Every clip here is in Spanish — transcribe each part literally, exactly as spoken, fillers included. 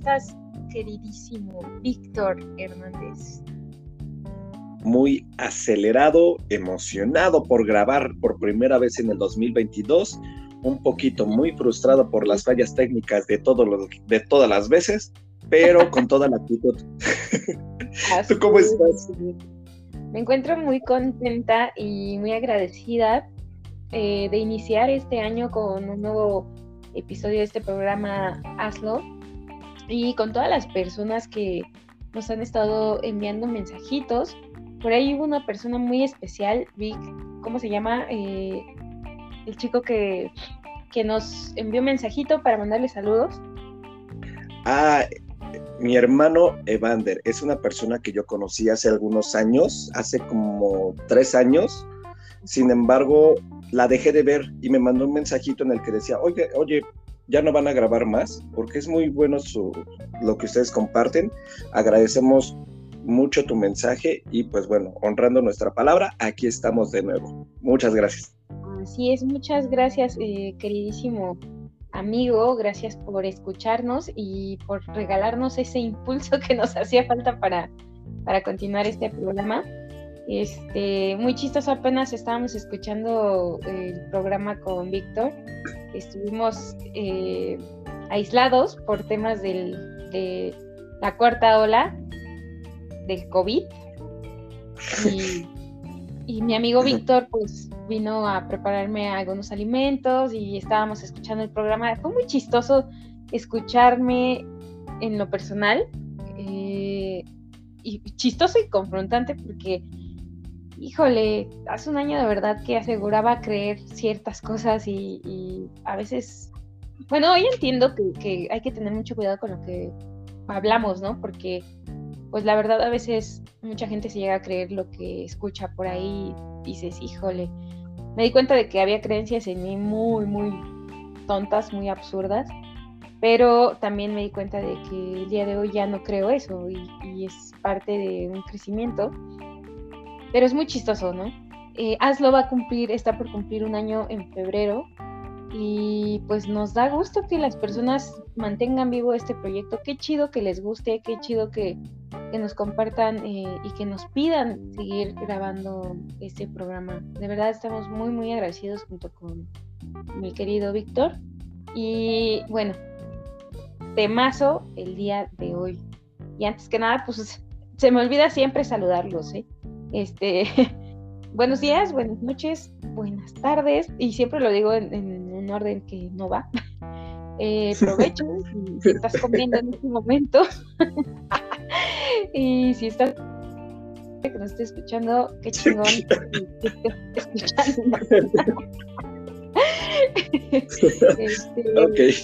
estás, queridísimo Víctor Hernández? Muy acelerado, emocionado por grabar por primera vez en el dos mil veintidós, un poquito muy frustrado por las fallas técnicas de, todo lo, de todas las veces, pero con toda la actitud. ¿Tú cómo estás? Me encuentro muy contenta y muy agradecida eh, de iniciar este año con un nuevo episodio de este programa Hazlo, y con todas las personas que nos han estado enviando mensajitos. Por ahí hubo una persona muy especial, Vic, ¿cómo se llama? Eh, el chico que, que nos envió mensajito para mandarle saludos. Ah, mi hermano Evander, es una persona que yo conocí hace algunos años, hace como tres años, sin embargo, la dejé de ver y me mandó un mensajito en el que decía, oye, oye, ya no van a grabar más, porque es muy bueno su, lo que ustedes comparten, agradecemos mucho tu mensaje y pues bueno, honrando nuestra palabra, aquí estamos de nuevo. Muchas gracias. Así es, muchas gracias, eh, queridísimo amigo, gracias por escucharnos y por regalarnos ese impulso que nos hacía falta para, para continuar este programa. Este, muy chistoso, apenas estábamos escuchando el programa con Víctor, estuvimos eh, aislados por temas del, de la cuarta ola del COVID y, y mi amigo Víctor pues vino a prepararme algunos alimentos y estábamos escuchando el programa. Fue muy chistoso escucharme en lo personal, eh, y chistoso y confrontante porque, híjole, hace un año de verdad que aseguraba creer ciertas cosas y, y a veces, bueno, hoy entiendo que, que hay que tener mucho cuidado con lo que hablamos, ¿no? Porque, pues la verdad, a veces mucha gente se llega a creer lo que escucha por ahí y dices, híjole, me di cuenta de que había creencias en mí muy, muy tontas, muy absurdas, pero también me di cuenta de que el día de hoy ya no creo eso y, y es parte de un crecimiento. Pero es muy chistoso, ¿no? Eh, Aslo va a cumplir, está por cumplir un año en febrero y pues nos da gusto que las personas mantengan vivo este proyecto. Qué chido que les guste, qué chido que, que nos compartan eh, y que nos pidan seguir grabando este programa. De verdad estamos muy, muy agradecidos junto con mi querido Víctor. Y bueno, temazo el día de hoy. Y antes que nada, pues se me olvida siempre saludarlos, ¿eh? Este, buenos días, buenas noches, buenas tardes, y siempre lo digo en, en un orden que no va. Eh, provecho, si estás comiendo en este momento, y si estás que nos esté escuchando, qué chingón que te esté escuchando. este, okay.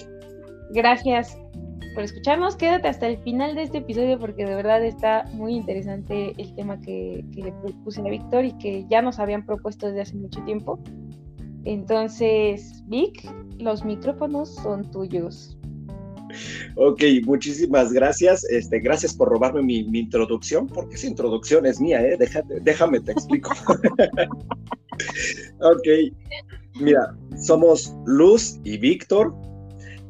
Gracias por escucharnos, quédate hasta el final de este episodio porque de verdad está muy interesante el tema que, que le propuse a Víctor y que ya nos habían propuesto desde hace mucho tiempo. Entonces, Vic, los micrófonos son tuyos. Ok, muchísimas gracias. Este, gracias por robarme mi, mi introducción, porque esa introducción es mía, ¿eh? Déjate, déjame te explico. Ok, mira, somos Luz y Víctor.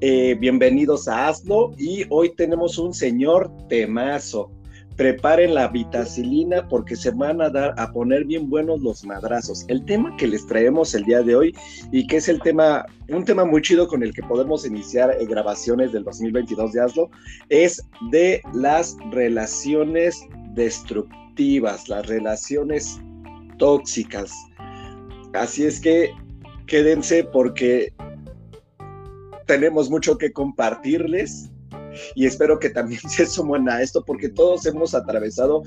Eh, bienvenidos a Hazlo y hoy tenemos un señor temazo. Preparen la vitacilina porque se van a dar a poner bien buenos los madrazos. El tema que les traemos el día de hoy y que es el tema, un tema muy chido con el que podemos iniciar eh, grabaciones del dos mil veintidós de Hazlo, es de las relaciones destructivas, las relaciones tóxicas. Así es que quédense porque tenemos mucho que compartirles y espero que también se sumen a esto porque todos hemos atravesado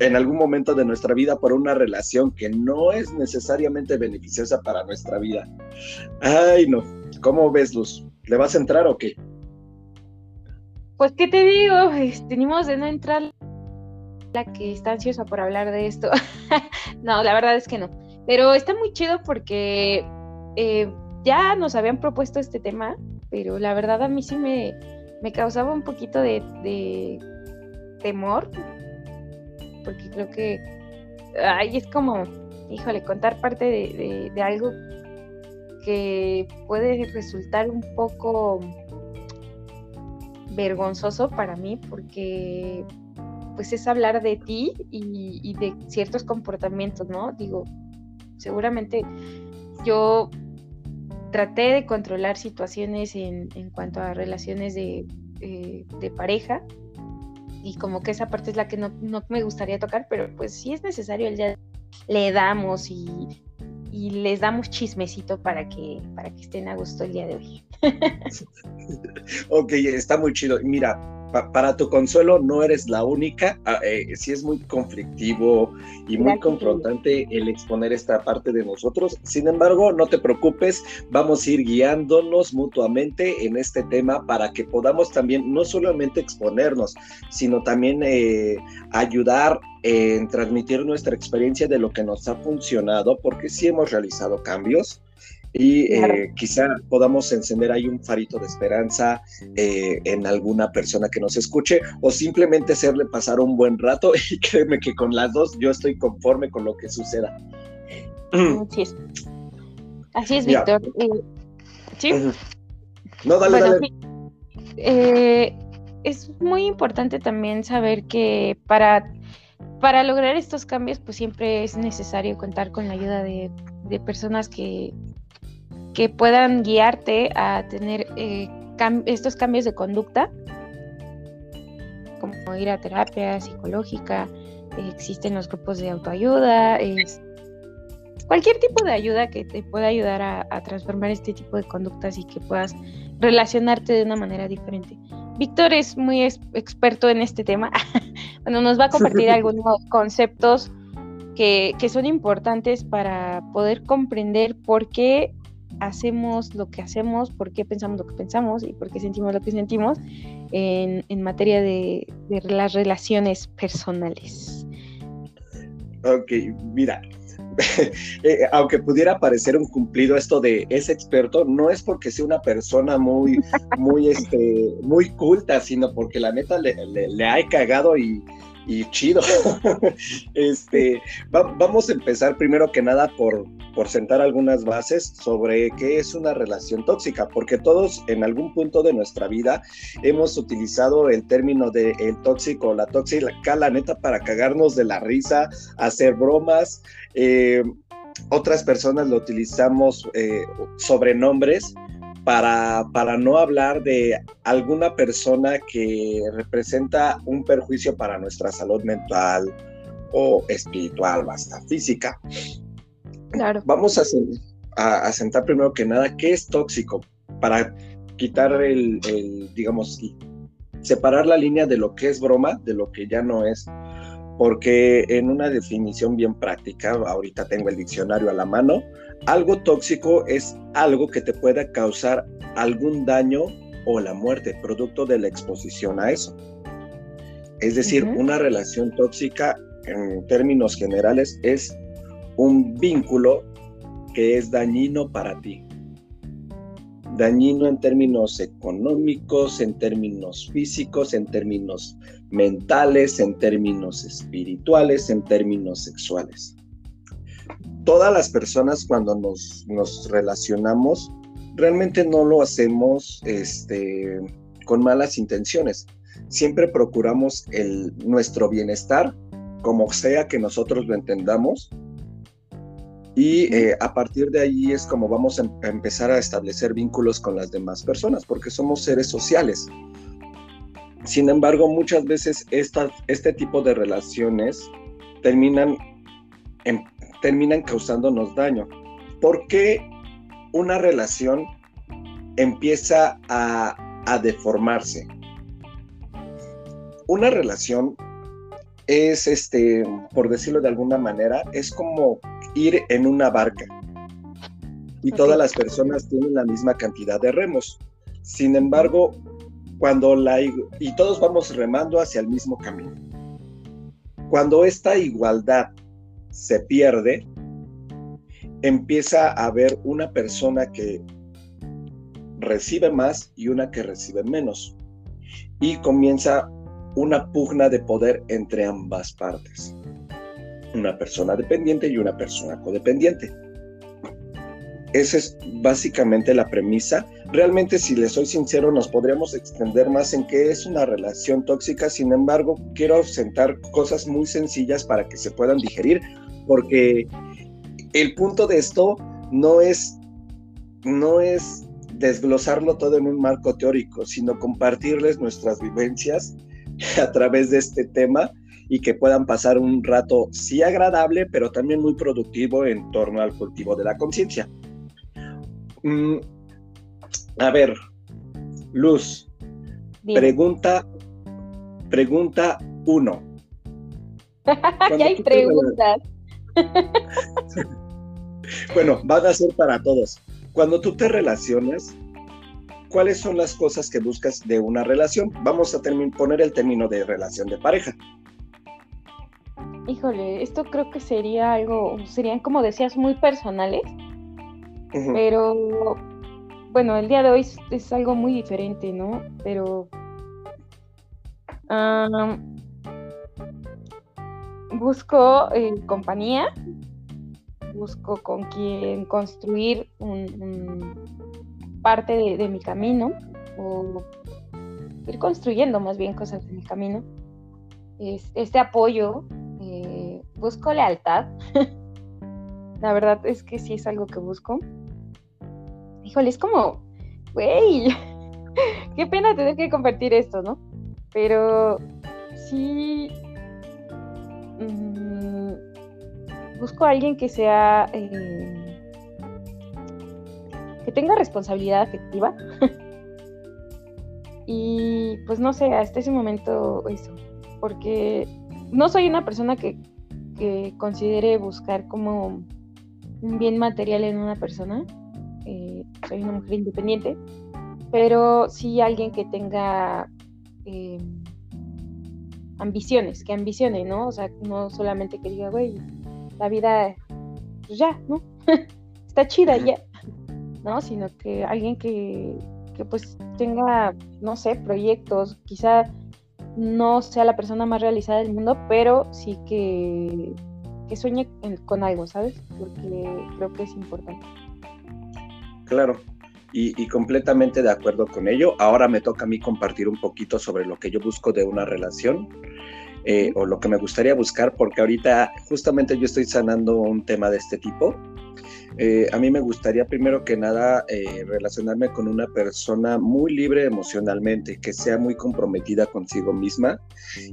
en algún momento de nuestra vida por una relación que no es necesariamente beneficiosa para nuestra vida. Ay, no. ¿Cómo ves, Luz? ¿Le vas a entrar o qué? Pues, ¿qué te digo? Tenemos de no entrar la que está ansiosa por hablar de esto. No, la verdad es que no. Pero está muy chido porque Eh, ya nos habían propuesto este tema, pero la verdad a mí sí me, me causaba un poquito de, de temor, porque creo que ay, es como, híjole, contar parte de, de, de algo que puede resultar un poco vergonzoso para mí, porque pues es hablar de ti y, y de ciertos comportamientos, ¿no? Digo, seguramente yo traté de controlar situaciones en, en cuanto a relaciones de, eh, de pareja, y como que esa parte es la que no, no me gustaría tocar, pero pues sí es necesario, ya le damos y, y les damos chismecito para que, para que estén a gusto el día de hoy. Ok, está muy chido. Mira, pa- para tu consuelo, no eres la única. Eh, sí es muy conflictivo y muy confrontante el exponer esta parte de nosotros. Sin embargo, no te preocupes, vamos a ir guiándonos mutuamente en este tema para que podamos también no solamente exponernos, sino también eh, ayudar en transmitir nuestra experiencia de lo que nos ha funcionado, porque sí hemos realizado cambios. Y eh, claro. Quizá podamos encender ahí un farito de esperanza eh, en alguna persona que nos escuche, o simplemente hacerle pasar un buen rato, y créeme que con las dos yo estoy conforme con lo que suceda. Así es, Así es Víctor. Eh, ¿Sí? No, dale, bueno, dale. Sí. Eh, es muy importante también saber que para, para lograr estos cambios, pues siempre es necesario contar con la ayuda de, de personas que... que puedan guiarte a tener eh, cam- estos cambios de conducta, como ir a terapia psicológica, eh, existen los grupos de autoayuda, eh, cualquier tipo de ayuda que te pueda ayudar a, a transformar este tipo de conductas y que puedas relacionarte de una manera diferente. Víctor es muy es- experto en este tema. Bueno, nos va a compartir algunos conceptos que, que son importantes para poder comprender por qué hacemos lo que hacemos, por qué pensamos lo que pensamos y por qué sentimos lo que sentimos en, en materia de, de las relaciones personales. Ok, mira, eh, aunque pudiera parecer un cumplido esto de ese experto, no es porque sea una persona muy, muy, este, muy culta, sino porque la neta le, le, le ha cagado y Y chido. este, va, vamos a empezar primero que nada por, por sentar algunas bases sobre qué es una relación tóxica, porque todos en algún punto de nuestra vida hemos utilizado el término de el tóxico o la tóxica, la neta, para cagarnos de la risa, hacer bromas. Eh, otras personas lo utilizamos eh, sobrenombres. Para, para no hablar de alguna persona que representa un perjuicio para nuestra salud mental o espiritual, hasta física. Claro. Vamos a, a, a sentar primero que nada qué es tóxico, para quitar el, el, digamos, separar la línea de lo que es broma, de lo que ya no es. Porque en una definición bien práctica, ahorita tengo el diccionario a la mano, algo tóxico es algo que te pueda causar algún daño o la muerte, producto de la exposición a eso. Es decir, uh-huh. Una relación tóxica, en términos generales, es un vínculo que es dañino para ti. Dañino en términos económicos, en términos físicos, en términos mentales, en términos espirituales, en términos sexuales. Todas las personas cuando nos, nos relacionamos, realmente no lo hacemos este, con malas intenciones. Siempre procuramos el, nuestro bienestar, como sea que nosotros lo entendamos. Y eh, a partir de ahí es como vamos a empezar a establecer vínculos con las demás personas, porque somos seres sociales. Sin embargo, muchas veces esta, este tipo de relaciones terminan, en, terminan causándonos daño. ¿Por qué una relación empieza a, a deformarse? Una relación es, este, por decirlo de alguna manera, es como ir en una barca y okay. Todas las personas tienen la misma cantidad de remos. Sin embargo, cuando la y todos vamos remando hacia el mismo camino. Cuando esta igualdad se pierde, empieza a haber una persona que recibe más y una que recibe menos, y comienza una pugna de poder entre ambas partes. Una persona dependiente y una persona codependiente. Esa es básicamente la premisa realmente, si les soy sincero, nos podríamos extender más en qué es una relación tóxica. Sin embargo, quiero sentar cosas muy sencillas para que se puedan digerir, porque el punto de esto no es, no es desglosarlo todo en un marco teórico, sino compartirles nuestras vivencias a través de este tema y que puedan pasar un rato sí agradable, pero también muy productivo en torno al cultivo de la conciencia. Mm, a ver, Luz, Dime. pregunta pregunta uno. Ya hay preguntas. Te... Bueno, van a ser para todos. Cuando tú te relacionas, ¿cuáles son las cosas que buscas de una relación? Vamos a termi- poner el término de relación de pareja. Híjole, esto creo que sería algo, serían, como decías, muy personales, uh-huh. pero bueno, el día de hoy es, es algo muy diferente, ¿no? Pero um, busco eh, compañía, busco con quien construir un, un parte de, de mi camino, o ir construyendo más bien cosas de mi camino, es, este apoyo. Eh, busco lealtad. La verdad es que sí es algo que busco. Híjole, es como, güey, qué pena tener que compartir esto, ¿no? Pero sí mmm, busco a alguien que sea eh, que tenga responsabilidad afectiva. Y pues no sé, hasta ese momento eso, porque no soy una persona que, que considere buscar como un bien material en una persona. Eh, soy una mujer independiente, pero sí alguien que tenga eh, ambiciones, que ambicione, ¿no? O sea, no solamente que diga, güey, la vida, pues ya, ¿no? Está chida ya, ¿no? Sino que alguien que, que pues tenga, no sé, proyectos, quizá no sea la persona más realizada del mundo, pero sí que, que sueñe con algo, ¿sabes? Porque creo que es importante. Claro, y, y completamente de acuerdo con ello. Ahora me toca a mí compartir un poquito sobre lo que yo busco de una relación, eh, o lo que me gustaría buscar, porque ahorita justamente yo estoy sanando un tema de este tipo. Eh, a mí me gustaría primero que nada eh, relacionarme con una persona muy libre emocionalmente, que sea muy comprometida consigo misma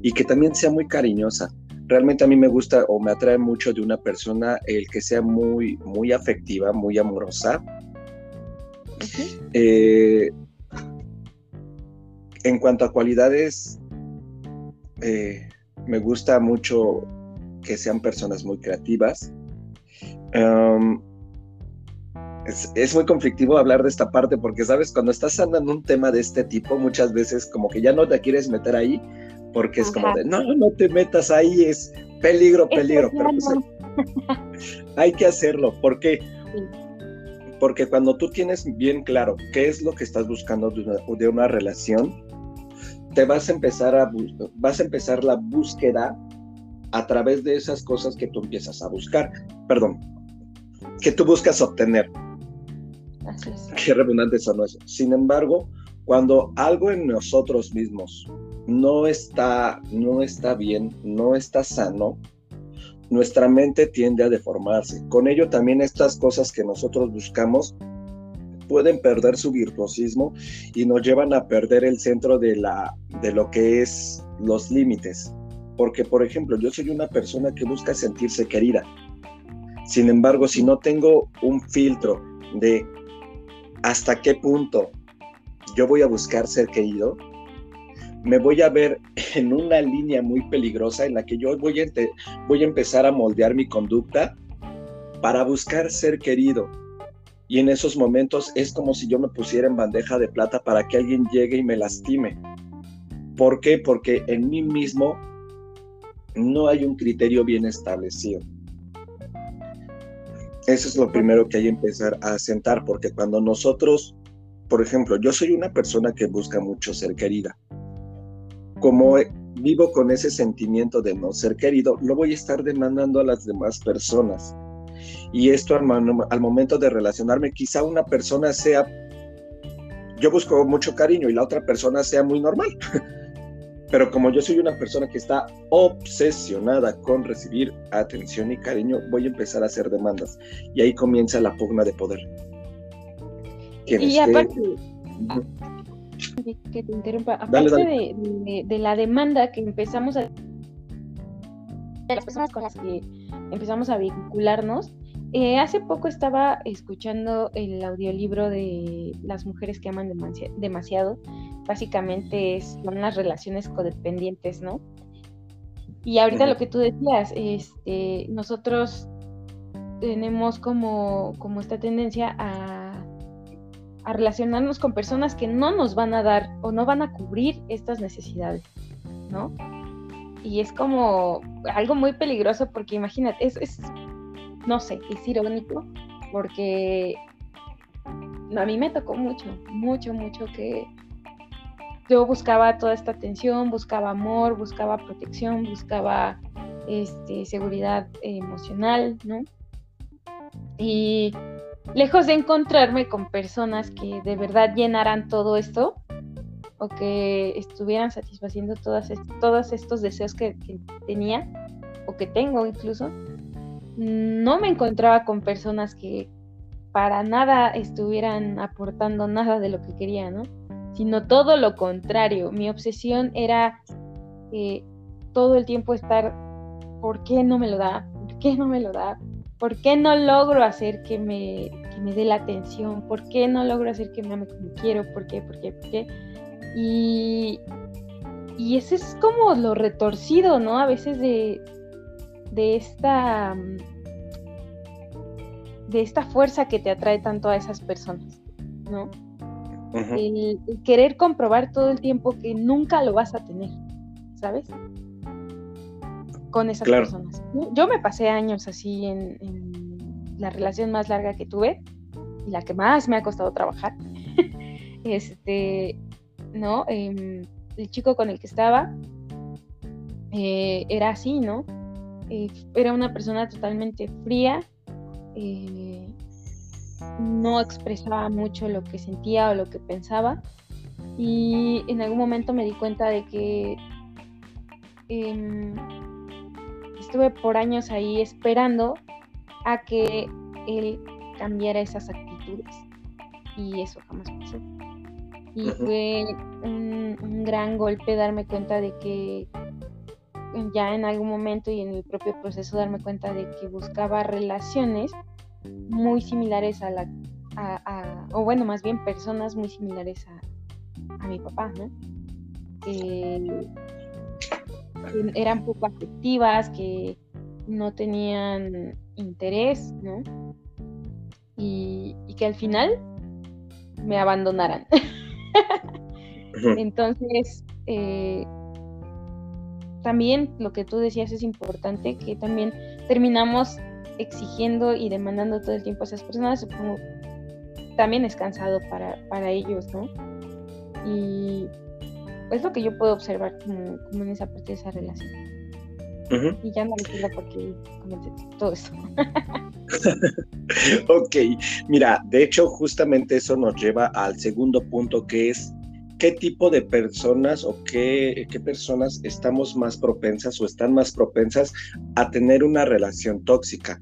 y que también sea muy cariñosa. Realmente a mí me gusta o me atrae mucho de una persona el que sea muy, muy afectiva, muy amorosa. Uh-huh. Eh, en cuanto a cualidades, eh, me gusta mucho que sean personas muy creativas. Um, es, es muy conflictivo hablar de esta parte porque, ¿sabes? Cuando estás sanando un tema de este tipo, muchas veces como que ya no te quieres meter ahí porque es Ajá. como de, no, no te metas ahí, es peligro, peligro. Es pero pues, hay que hacerlo. ¿Por qué? Sí. Porque cuando tú tienes bien claro qué es lo que estás buscando de una, de una relación, te vas a empezar a vas a empezar la búsqueda a través de esas cosas que tú empiezas a buscar, perdón, que tú buscas obtener. Así es. Qué redundante eso no es. Sin embargo, cuando algo en nosotros mismos no está, no está bien, no está sano, nuestra mente tiende a deformarse. Con ello también estas cosas que nosotros buscamos pueden perder su virtuosismo y nos llevan a perder el centro de, la, de lo que es los límites. Porque, por ejemplo, yo soy una persona que busca sentirse querida. Sin embargo, si no tengo un filtro de hasta qué punto yo voy a buscar ser querido, me voy a ver en una línea muy peligrosa en la que yo voy a, ente- voy a empezar a moldear mi conducta para buscar ser querido. Y en esos momentos es como si yo me pusiera en bandeja de plata para que alguien llegue y me lastime. ¿Por qué? Porque en mí mismo no hay un criterio bien establecido. Eso es lo primero que hay que empezar a asentar, porque cuando nosotros, por ejemplo, yo soy una persona que busca mucho ser querida. Como vivo con ese sentimiento de no ser querido, lo voy a estar demandando a las demás personas. Y esto al, al momento de relacionarme, quizá una persona sea yo busco mucho cariño y la otra persona sea muy normal. Pero como yo soy una persona que está obsesionada con recibir atención y cariño, voy a empezar a hacer demandas. Y ahí comienza la pugna de poder. Quien y esté... aparte, que te interrumpa, aparte dale, dale. De, de, de la demanda que empezamos a... de las personas con las que empezamos a vincularnos, eh, hace poco estaba escuchando el audiolibro de Las mujeres que aman demasi- demasiado, básicamente son las relaciones codependientes, ¿no? Y ahorita lo que tú decías, este, nosotros tenemos como, como esta tendencia a, a relacionarnos con personas que no nos van a dar o no van a cubrir estas necesidades, ¿no? Y es como algo muy peligroso porque imagínate, es, es no sé, es irónico porque a mí me tocó mucho, mucho, mucho que yo buscaba toda esta atención, buscaba amor, buscaba protección, buscaba este, seguridad emocional, ¿no? Y lejos de encontrarme con personas que de verdad llenaran todo esto, o que estuvieran satisfaciendo todas est- todos estos deseos que, que tenía, o que tengo incluso, no me encontraba con personas que para nada estuvieran aportando nada de lo que quería, ¿no? Sino todo lo contrario. Mi obsesión era eh, todo el tiempo estar, ¿por qué no me lo da? ¿Por qué no me lo da? ¿Por qué no logro hacer que me, que me dé la atención? ¿Por qué no logro hacer que me ame como quiero? ¿Por qué? ¿Por qué? ¿Por qué? Y, y ese es como lo retorcido, ¿no? A veces de, de esta de esta fuerza que te atrae tanto a esas personas, ¿no? Uh-huh. El, el querer comprobar todo el tiempo que nunca lo vas a tener, ¿sabes? Con esas claro. personas. Yo me pasé años así en, en la relación más larga que tuve y la que más me ha costado trabajar. este... ¿no? Eh, el chico con el que estaba eh, era así, ¿no? Eh, era una persona totalmente fría, eh, no expresaba mucho lo que sentía o lo que pensaba, y en algún momento me di cuenta de que eh, estuve por años ahí esperando a que él cambiara esas actitudes, y eso jamás pasó. Y fue un, un gran golpe darme cuenta de que ya en algún momento y en el propio proceso darme cuenta de que buscaba relaciones muy similares a la... A, a, o bueno, más bien personas muy similares a, a mi papá, ¿no? Que eran poco afectivas, que no tenían interés, ¿no? Y, y que al final me abandonaran. Entonces, eh, también lo que tú decías es importante, que también terminamos exigiendo y demandando todo el tiempo a esas personas, supongo, también es cansado para, para ellos, ¿no? Y es lo que yo puedo observar como, como en esa parte de esa relación. Uh-huh. Y ya no me entiendo por qué comenté todo eso. Ok, mira, de hecho justamente eso nos lleva al segundo punto, que es qué tipo de personas o qué, qué personas estamos más propensas o están más propensas a tener una relación tóxica.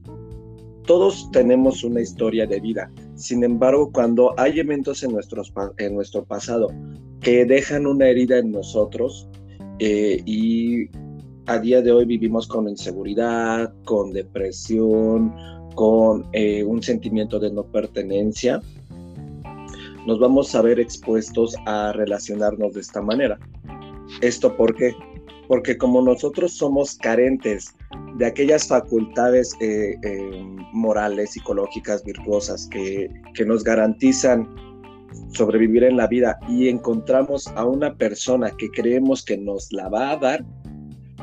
Todos tenemos una historia de vida, sin embargo cuando hay eventos en, nuestros, en nuestro pasado que dejan una herida en nosotros eh, y a día de hoy vivimos con inseguridad, con depresión, con eh, un sentimiento de no pertenencia, nos vamos a ver expuestos a relacionarnos de esta manera. ¿Esto por qué? Porque como nosotros somos carentes de aquellas facultades eh, eh, morales, psicológicas, virtuosas que, que nos garantizan sobrevivir en la vida y encontramos a una persona que creemos que nos la va a dar,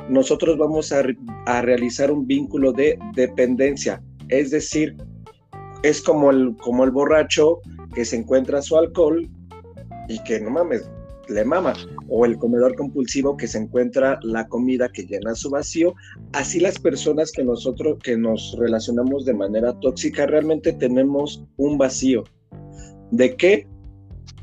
nosotros vamos a, a realizar un vínculo de dependencia. Es decir, es como el, como el borracho que se encuentra su alcohol y que no mames, le mama. O el comedor compulsivo que se encuentra la comida que llena su vacío. Así las personas que nosotros que nos relacionamos de manera tóxica realmente tenemos un vacío. ¿De qué?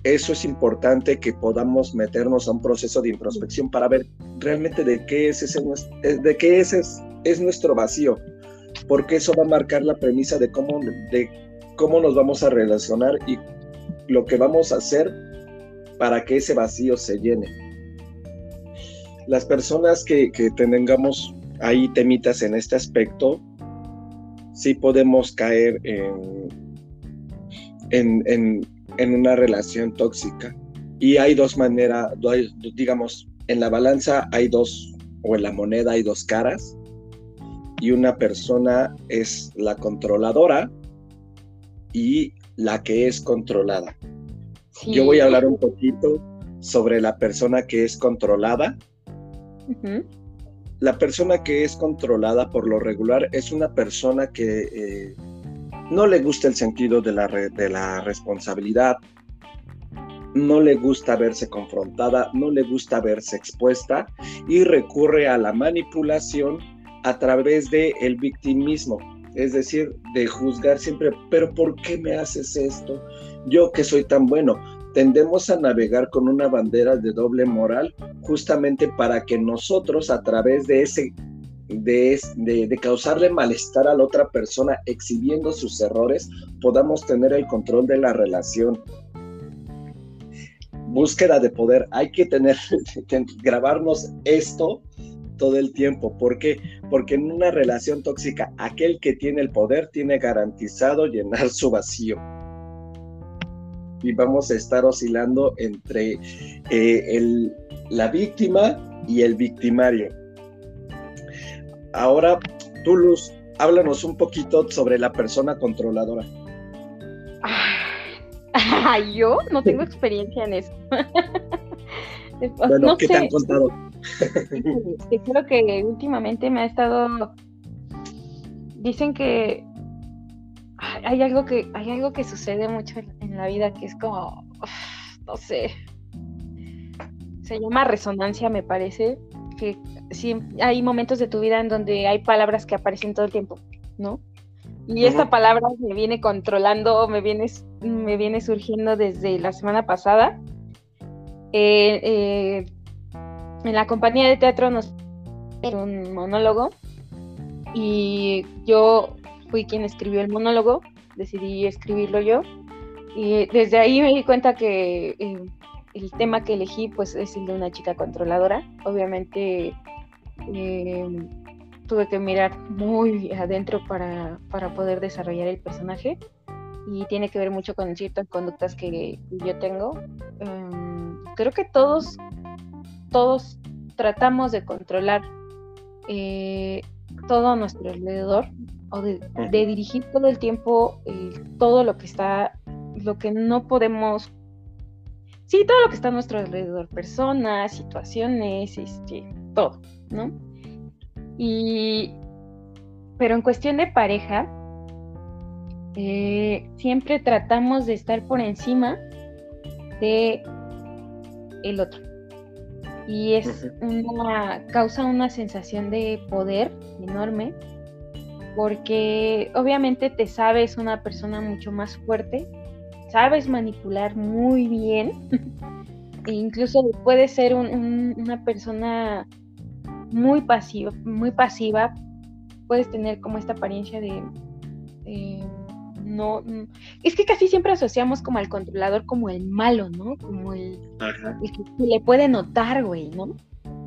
Eso es importante, que podamos meternos a un proceso de introspección para ver realmente de qué es ese, de qué ese es, es nuestro vacío, porque eso va a marcar la premisa de cómo, de cómo nos vamos a relacionar y lo que vamos a hacer para que ese vacío se llene. Las personas que, que tengamos ahí temitas en este aspecto, sí podemos caer en, en, en, en una relación tóxica. Y hay dos maneras, digamos, en la balanza hay dos, o en la moneda hay dos caras, y una persona es la controladora y la que es controlada. Sí. Yo voy a hablar un poquito sobre la persona que es controlada. Uh-huh. La persona que es controlada por lo regular es una persona que eh, no le gusta el sentido de la, re- de la responsabilidad, no le gusta verse confrontada, no le gusta verse expuesta y recurre a la manipulación a través del victimismo, es decir, de juzgar siempre, pero ¿por qué me haces esto? Yo que soy tan bueno. Tendemos a navegar con una bandera de doble moral justamente para que nosotros, a través de ese de, de, de causarle malestar a la otra persona exhibiendo sus errores, podamos tener el control de la relación. Búsqueda de poder. Hay que tener que grabarnos esto todo el tiempo. ¿Por qué? Porque en una relación tóxica, aquel que tiene el poder tiene garantizado llenar su vacío. Y vamos a estar oscilando entre eh, el, la víctima y el victimario. Ahora, tú, Luz, háblanos un poquito sobre la persona controladora. Ah, yo no tengo experiencia en eso. Bueno, no ¿qué sé. te han contado? Creo que últimamente me ha estado... Dicen que hay algo que hay algo que sucede mucho en la vida que es como uf, no sé, se llama resonancia, me parece, que sí, hay momentos de tu vida en donde hay palabras que aparecen todo el tiempo, ¿no? Y esta palabra me viene controlando, me viene me viene surgiendo desde la semana pasada. Eh, eh, en la compañía de teatro nos hizo un monólogo y yo fui quien escribió el monólogo, decidí escribirlo yo, y desde ahí me di cuenta que eh, el tema que elegí pues es el de una chica controladora. Obviamente eh, tuve que mirar muy adentro para, para poder desarrollar el personaje, y tiene que ver mucho con ciertas conductas que yo tengo. Eh, creo que todos, todos tratamos de controlar eh, todo a nuestro alrededor, o de, de dirigir todo el tiempo eh, todo lo que está, lo que no podemos, sí, todo lo que está a nuestro alrededor, personas, situaciones, este, todo, ¿no? Y, pero en cuestión de pareja, eh, siempre tratamos de estar por encima de el otro. Y es una, causa una sensación de poder enorme, porque obviamente te sabes una persona mucho más fuerte, sabes manipular muy bien, e incluso puedes ser un, un, una persona muy pasiva, muy pasiva, puedes tener como esta apariencia de... Eh, no, es que casi siempre asociamos como al controlador como el malo, ¿no? Como el, el que le puede notar, güey, ¿no?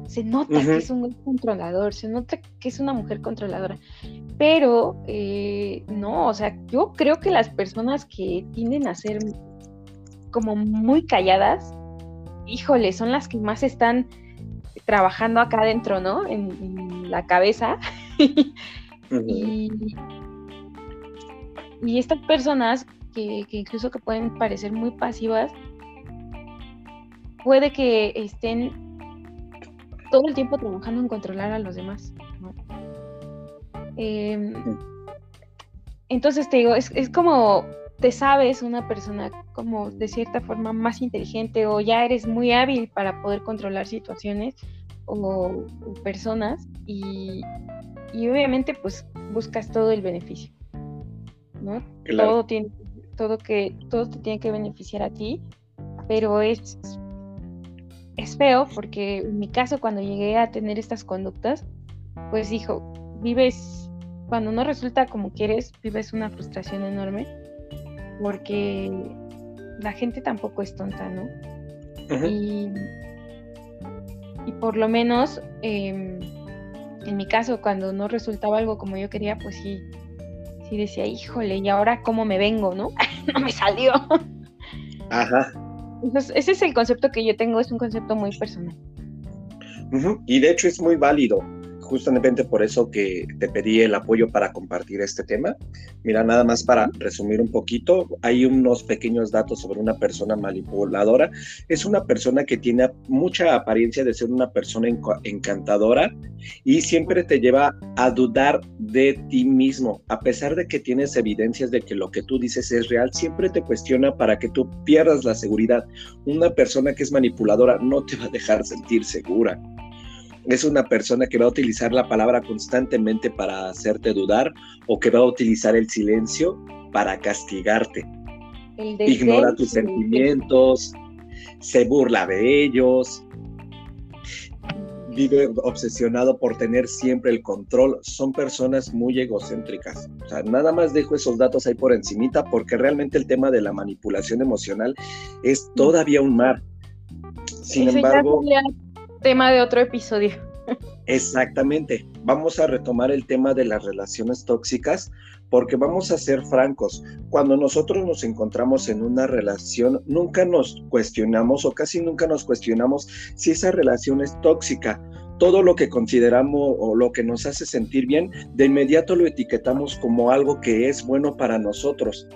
Se nota uh-huh. que es un controlador, se nota que es una mujer controladora, pero eh, no, o sea, yo creo que las personas que tienden a ser como muy calladas, híjole, son las que más están trabajando acá adentro, ¿no? En, en la cabeza. Uh-huh. Y, y estas personas que, que incluso que pueden parecer muy pasivas, puede que estén todo el tiempo trabajando en controlar a los demás, ¿no? Eh, entonces te digo, es, es como te sabes una persona como de cierta forma más inteligente, o ya eres muy hábil para poder controlar situaciones o, o personas, y, y obviamente pues buscas todo el beneficio, ¿no? Claro. Todo tiene, todo que, todo te tiene que beneficiar a ti. pero es, es feo porque en mi caso cuando llegué a tener estas conductas, pues hijo, vives, cuando no resulta como quieres, vives una frustración enorme porque la gente tampoco es tonta, ¿no? Uh-huh. Y, y por lo menos eh, en mi caso cuando no resultaba algo como yo quería, pues sí, sí decía, híjole, ¿y ahora cómo me vengo, no? No me salió. Ajá. Entonces, ese es el concepto que yo tengo, es un concepto muy personal. Uh-huh. Y de hecho es muy válido, justamente por eso que te pedí el apoyo para compartir este tema. Mira, nada más para resumir un poquito, hay unos pequeños datos sobre una persona manipuladora. Es una persona que tiene mucha apariencia de ser una persona enc- encantadora y siempre te lleva a dudar de ti mismo. A pesar de que tienes evidencias de que lo que tú dices es real, siempre te cuestiona para que tú pierdas la seguridad. Una persona que es manipuladora no te va a dejar sentir segura. Es una persona que va a utilizar la palabra constantemente para hacerte dudar o que va a utilizar el silencio para castigarte. Ignora tus sentimientos, se burla de ellos, vive obsesionado por tener siempre el control. Son personas muy egocéntricas. O sea, nada más dejo esos datos ahí por encimita porque realmente el tema de la manipulación emocional es todavía un mar. Sin embargo... tema de otro episodio. Exactamente. Vamos a retomar el tema de las relaciones tóxicas porque vamos a ser francos. Cuando nosotros nos encontramos en una relación, nunca nos cuestionamos o casi nunca nos cuestionamos si esa relación es tóxica. Todo lo que consideramos o lo que nos hace sentir bien, de inmediato lo etiquetamos como algo que es bueno para nosotros.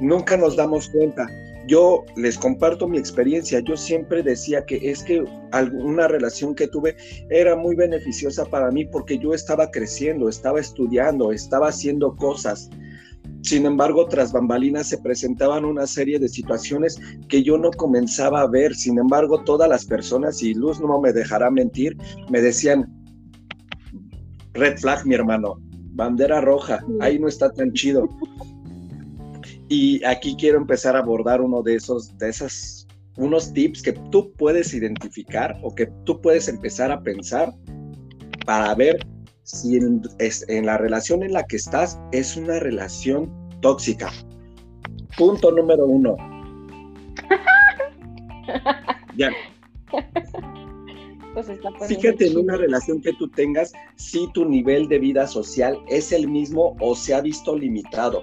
Nunca nos damos cuenta. Yo les comparto mi experiencia, yo siempre decía que es que alguna relación que tuve era muy beneficiosa para mí porque yo estaba creciendo, estaba estudiando, estaba haciendo cosas. Sin embargo, tras bambalinas se presentaban una serie de situaciones que yo no comenzaba a ver. Sin embargo, todas las personas, y Luz no me dejará mentir, me decían, red flag, mi hermano, bandera roja, ahí no está tan chido. Y aquí quiero empezar a abordar uno de esos, de esas, unos tips que tú puedes identificar o que tú puedes empezar a pensar para ver si en, es, en la relación en la que estás es una relación tóxica. Punto número uno. Ya. Pues está fíjate en una relación que tú tengas si tu nivel de vida social es el mismo o se ha visto limitado.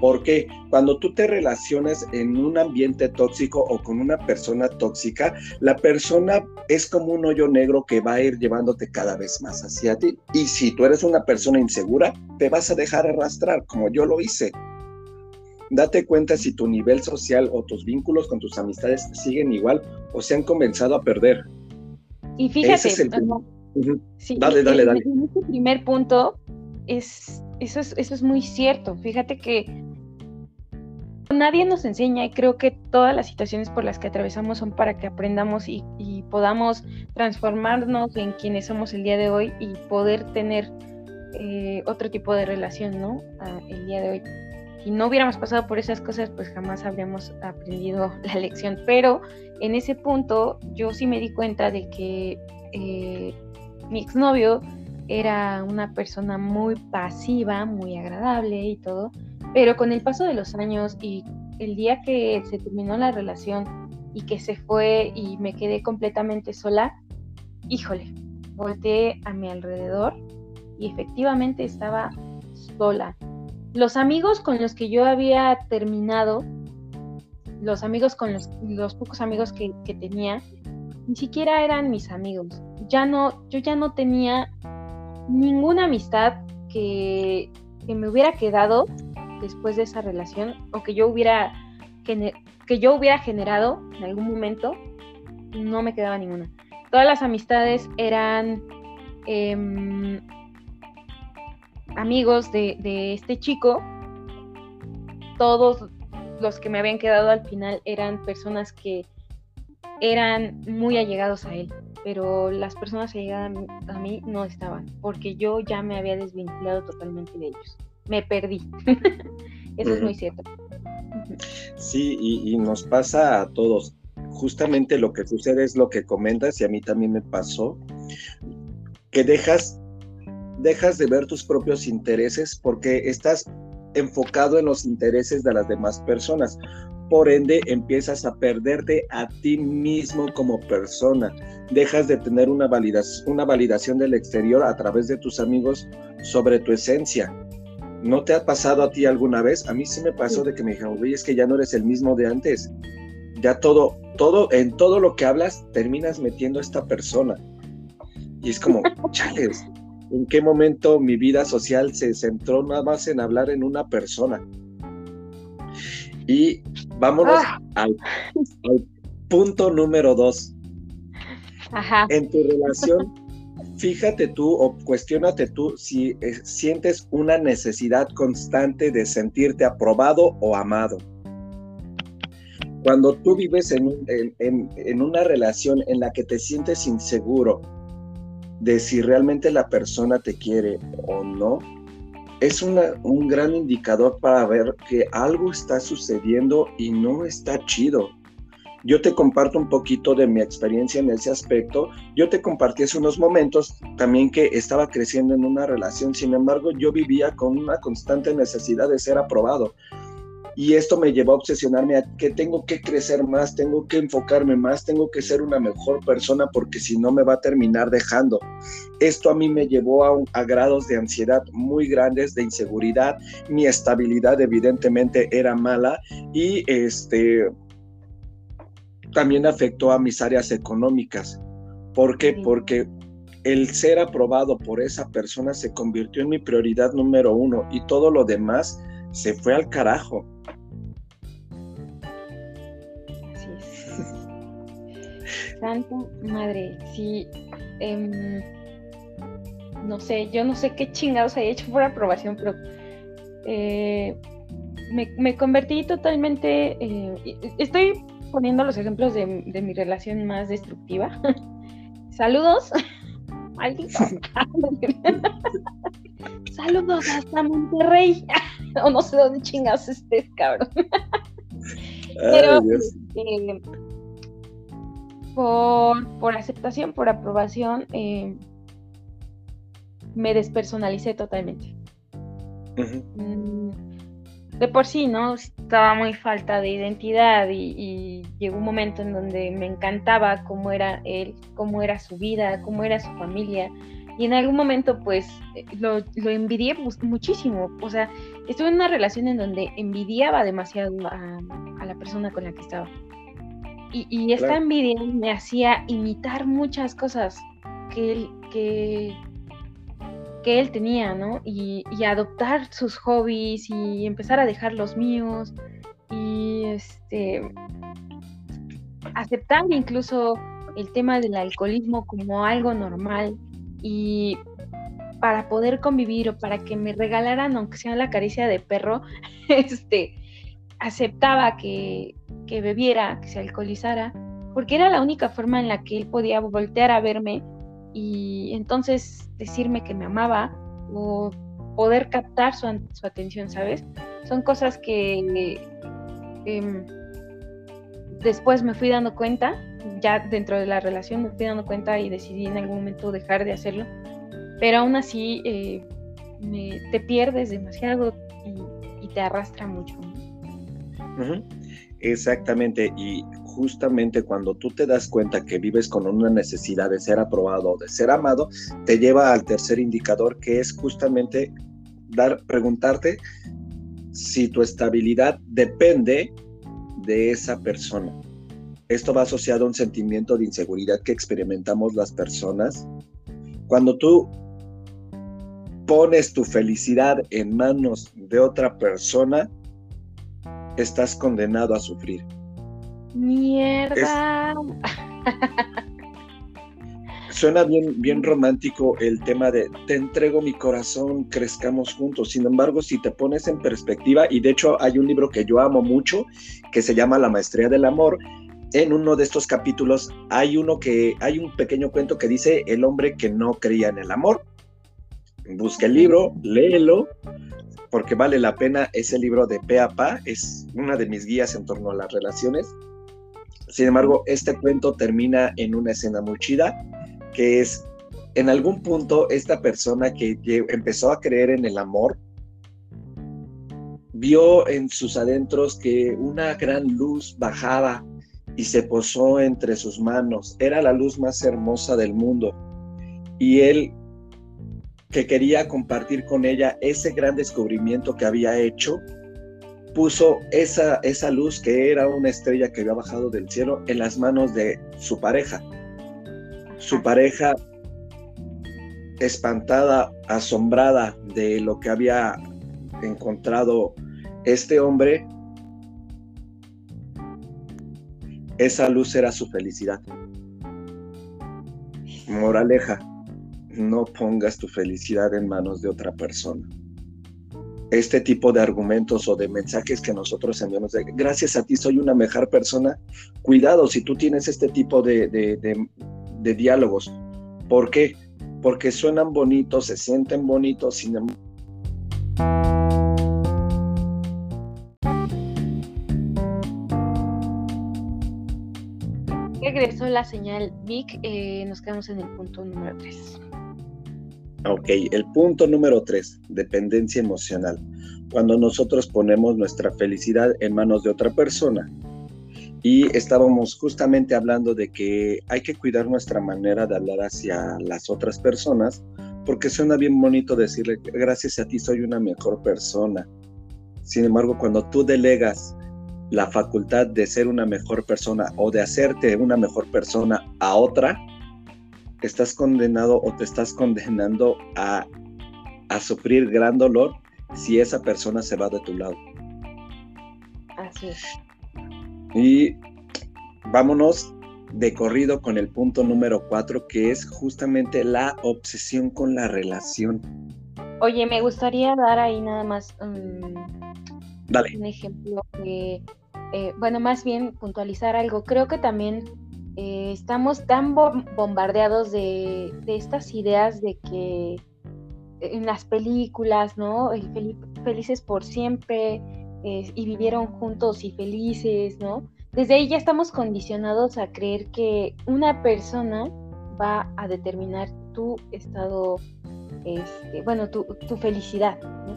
Porque cuando tú te relacionas en un ambiente tóxico o con una persona tóxica, la persona es como un hoyo negro que va a ir llevándote cada vez más hacia ti. Y si tú eres una persona insegura, te vas a dejar arrastrar, como yo lo hice. Date cuenta si tu nivel social o tus vínculos con tus amistades siguen igual o se han comenzado a perder. Y fíjate, ese es el uh-huh. Uh-huh. Sí, dale, dale, dale. En este primer punto es... Eso es, eso es muy cierto. Fíjate que nadie nos enseña y creo que todas las situaciones por las que atravesamos son para que aprendamos y, y podamos transformarnos en quienes somos el día de hoy y poder tener eh, otro tipo de relación, ¿no? Ah, el día de hoy. Si no hubiéramos pasado por esas cosas, pues jamás habríamos aprendido la lección. Pero en ese punto yo sí me di cuenta de que eh, mi exnovio era una persona muy pasiva, muy agradable y todo, pero con el paso de los años y el día que se terminó la relación y que se fue y me quedé completamente sola, híjole, volteé a mi alrededor y efectivamente estaba sola. Los amigos con los que yo había terminado, los amigos con los, los pocos amigos que, que tenía, ni siquiera eran mis amigos. Ya no, yo ya no tenía ninguna amistad que, que me hubiera quedado después de esa relación o que yo hubiera gener, que yo hubiera generado en algún momento, no me quedaba ninguna. Todas las amistades eran eh, amigos de, de este chico. Todos los que me habían quedado al final eran personas que eran muy allegados a él, pero las personas allegadas a mí no estaban, porque yo ya me había desvinculado totalmente de ellos. Me perdí. Eso uh-huh. es muy cierto. Sí, y, y nos pasa a todos. Justamente lo que sucede es lo que comentas, y a mí también me pasó, que dejas, dejas de ver tus propios intereses porque estás enfocado en los intereses de las demás personas. Por ende, empiezas a perderte a ti mismo como persona. Dejas de tener una validación, una validación del exterior a través de tus amigos sobre tu esencia. ¿No te ha pasado a ti alguna vez? A mí sí me pasó, de que me dijeron, oye, es que ya no eres el mismo de antes. Ya todo, todo, en todo lo que hablas, terminas metiendo a esta persona. Y es como, chales, ¿en qué momento mi vida social se centró nada más en hablar en una persona? Y vámonos ah. al, al punto número dos. Ajá. En tu relación, fíjate tú o cuestiónate tú si eh, sientes una necesidad constante de sentirte aprobado o amado. Cuando tú vives en, en, en, en una relación en la que te sientes inseguro de si realmente la persona te quiere o no, es una, un gran indicador para ver que algo está sucediendo y no está chido. Yo te comparto un poquito de mi experiencia en ese aspecto. Yo te compartí hace unos momentos también que estaba creciendo en una relación, sin embargo, yo vivía con una constante necesidad de ser aprobado. Y esto me llevó a obsesionarme a que tengo que crecer más, tengo que enfocarme más, tengo que ser una mejor persona porque si no me va a terminar dejando. Esto a mí me llevó a, un, a grados de ansiedad muy grandes, de inseguridad. Mi estabilidad evidentemente era mala y este, también afectó a mis áreas económicas. ¿Por qué? Porque el ser aprobado por esa persona se convirtió en mi prioridad número uno y todo lo demás se fue al carajo. Así es. Santo madre, sí, eh, no sé, yo no sé qué chingados haya hecho por aprobación, pero eh, me, me convertí totalmente, eh, estoy poniendo los ejemplos de, de mi relación más destructiva. Saludos. Maldito. Saludos hasta Monterrey. O no sé dónde chingados estés, cabrón. Pero eh, por, por aceptación, por aprobación, eh, me despersonalicé totalmente. Uh-huh. De por sí, ¿no? Estaba muy falta de identidad y, y llegó un momento en donde me encantaba cómo era él, cómo era su vida, cómo era su familia. Y en algún momento, pues, lo, lo envidié muchísimo. O sea, estuve en una relación en donde envidiaba demasiado a, a la persona con la que estaba. Y, y esta claro. envidia me hacía imitar muchas cosas que él, que, que él tenía, ¿no? Y, y adoptar sus hobbies y empezar a dejar los míos. Y, este, aceptar incluso el tema del alcoholismo como algo normal. Y para poder convivir o para que me regalaran, aunque sea la caricia de perro, este, aceptaba que, que bebiera, que se alcoholizara, porque era la única forma en la que él podía voltear a verme y entonces decirme que me amaba o poder captar su, su atención, ¿sabes? Son cosas que eh, después me fui dando cuenta. Ya dentro de la relación me fui dando cuenta y decidí en algún momento dejar de hacerlo, pero aún así eh, me, te pierdes demasiado y, y te arrastra mucho. Uh-huh. Exactamente, y justamente cuando tú te das cuenta que vives con una necesidad de ser aprobado o de ser amado, te lleva al tercer indicador, que es justamente dar, preguntarte si tu estabilidad depende de esa persona. Esto va asociado a un sentimiento de inseguridad que experimentamos las personas. Cuando tú pones tu felicidad en manos de otra persona, estás condenado a sufrir. ¡Mierda! Es... Suena bien, bien romántico el tema de te entrego mi corazón, crezcamos juntos. Sin embargo, si te pones en perspectiva, y de hecho hay un libro que yo amo mucho, que se llama La maestría del amor. En uno de estos capítulos hay uno que hay un pequeño cuento que dice el hombre que no creía en el amor. Busca el libro, léelo, porque vale la pena ese libro de pe a pa, es una de mis guías en torno a las relaciones. Sin embargo, este cuento termina en una escena muy chida, que es, en algún punto, esta persona que empezó a creer en el amor, vio en sus adentros que una gran luz bajaba y se posó entre sus manos. Era la luz más hermosa del mundo. Y él, que quería compartir con ella ese gran descubrimiento que había hecho, puso esa, esa luz, que era una estrella que había bajado del cielo, en las manos de su pareja. Su pareja, espantada, asombrada de lo que había encontrado este hombre, esa luz era su felicidad. Moraleja: no pongas tu felicidad en manos de otra persona. Este tipo de argumentos o de mensajes que nosotros enviamos de gracias a ti soy una mejor persona, cuidado si tú tienes este tipo de, de, de, de diálogos. ¿Por qué? Porque suenan bonitos, se sienten bonitos, sin embargo. Regresó la señal, Vic. Eh, nos quedamos en el punto número tres. Ok, el punto número tres, dependencia emocional. Cuando nosotros ponemos nuestra felicidad en manos de otra persona. Y estábamos justamente hablando de que hay que cuidar nuestra manera de hablar hacia las otras personas, porque suena bien bonito decirle, gracias a ti soy una mejor persona. Sin embargo, cuando tú delegas la facultad de ser una mejor persona o de hacerte una mejor persona a otra, estás condenado o te estás condenando a, a sufrir gran dolor si esa persona se va de tu lado. Así es. Y vámonos de corrido con el punto número cuatro, que es justamente la obsesión con la relación. Oye, me gustaría dar ahí nada más um, Dale. un ejemplo que, eh, bueno, más bien puntualizar algo. Creo que también eh, estamos tan bo- bombardeados de, de estas ideas de que en las películas, ¿no? El fel- felices por siempre, Eh, y vivieron juntos y felices, ¿no? Desde ahí ya estamos condicionados a creer que una persona va a determinar tu estado, este, bueno, tu, tu felicidad, ¿no?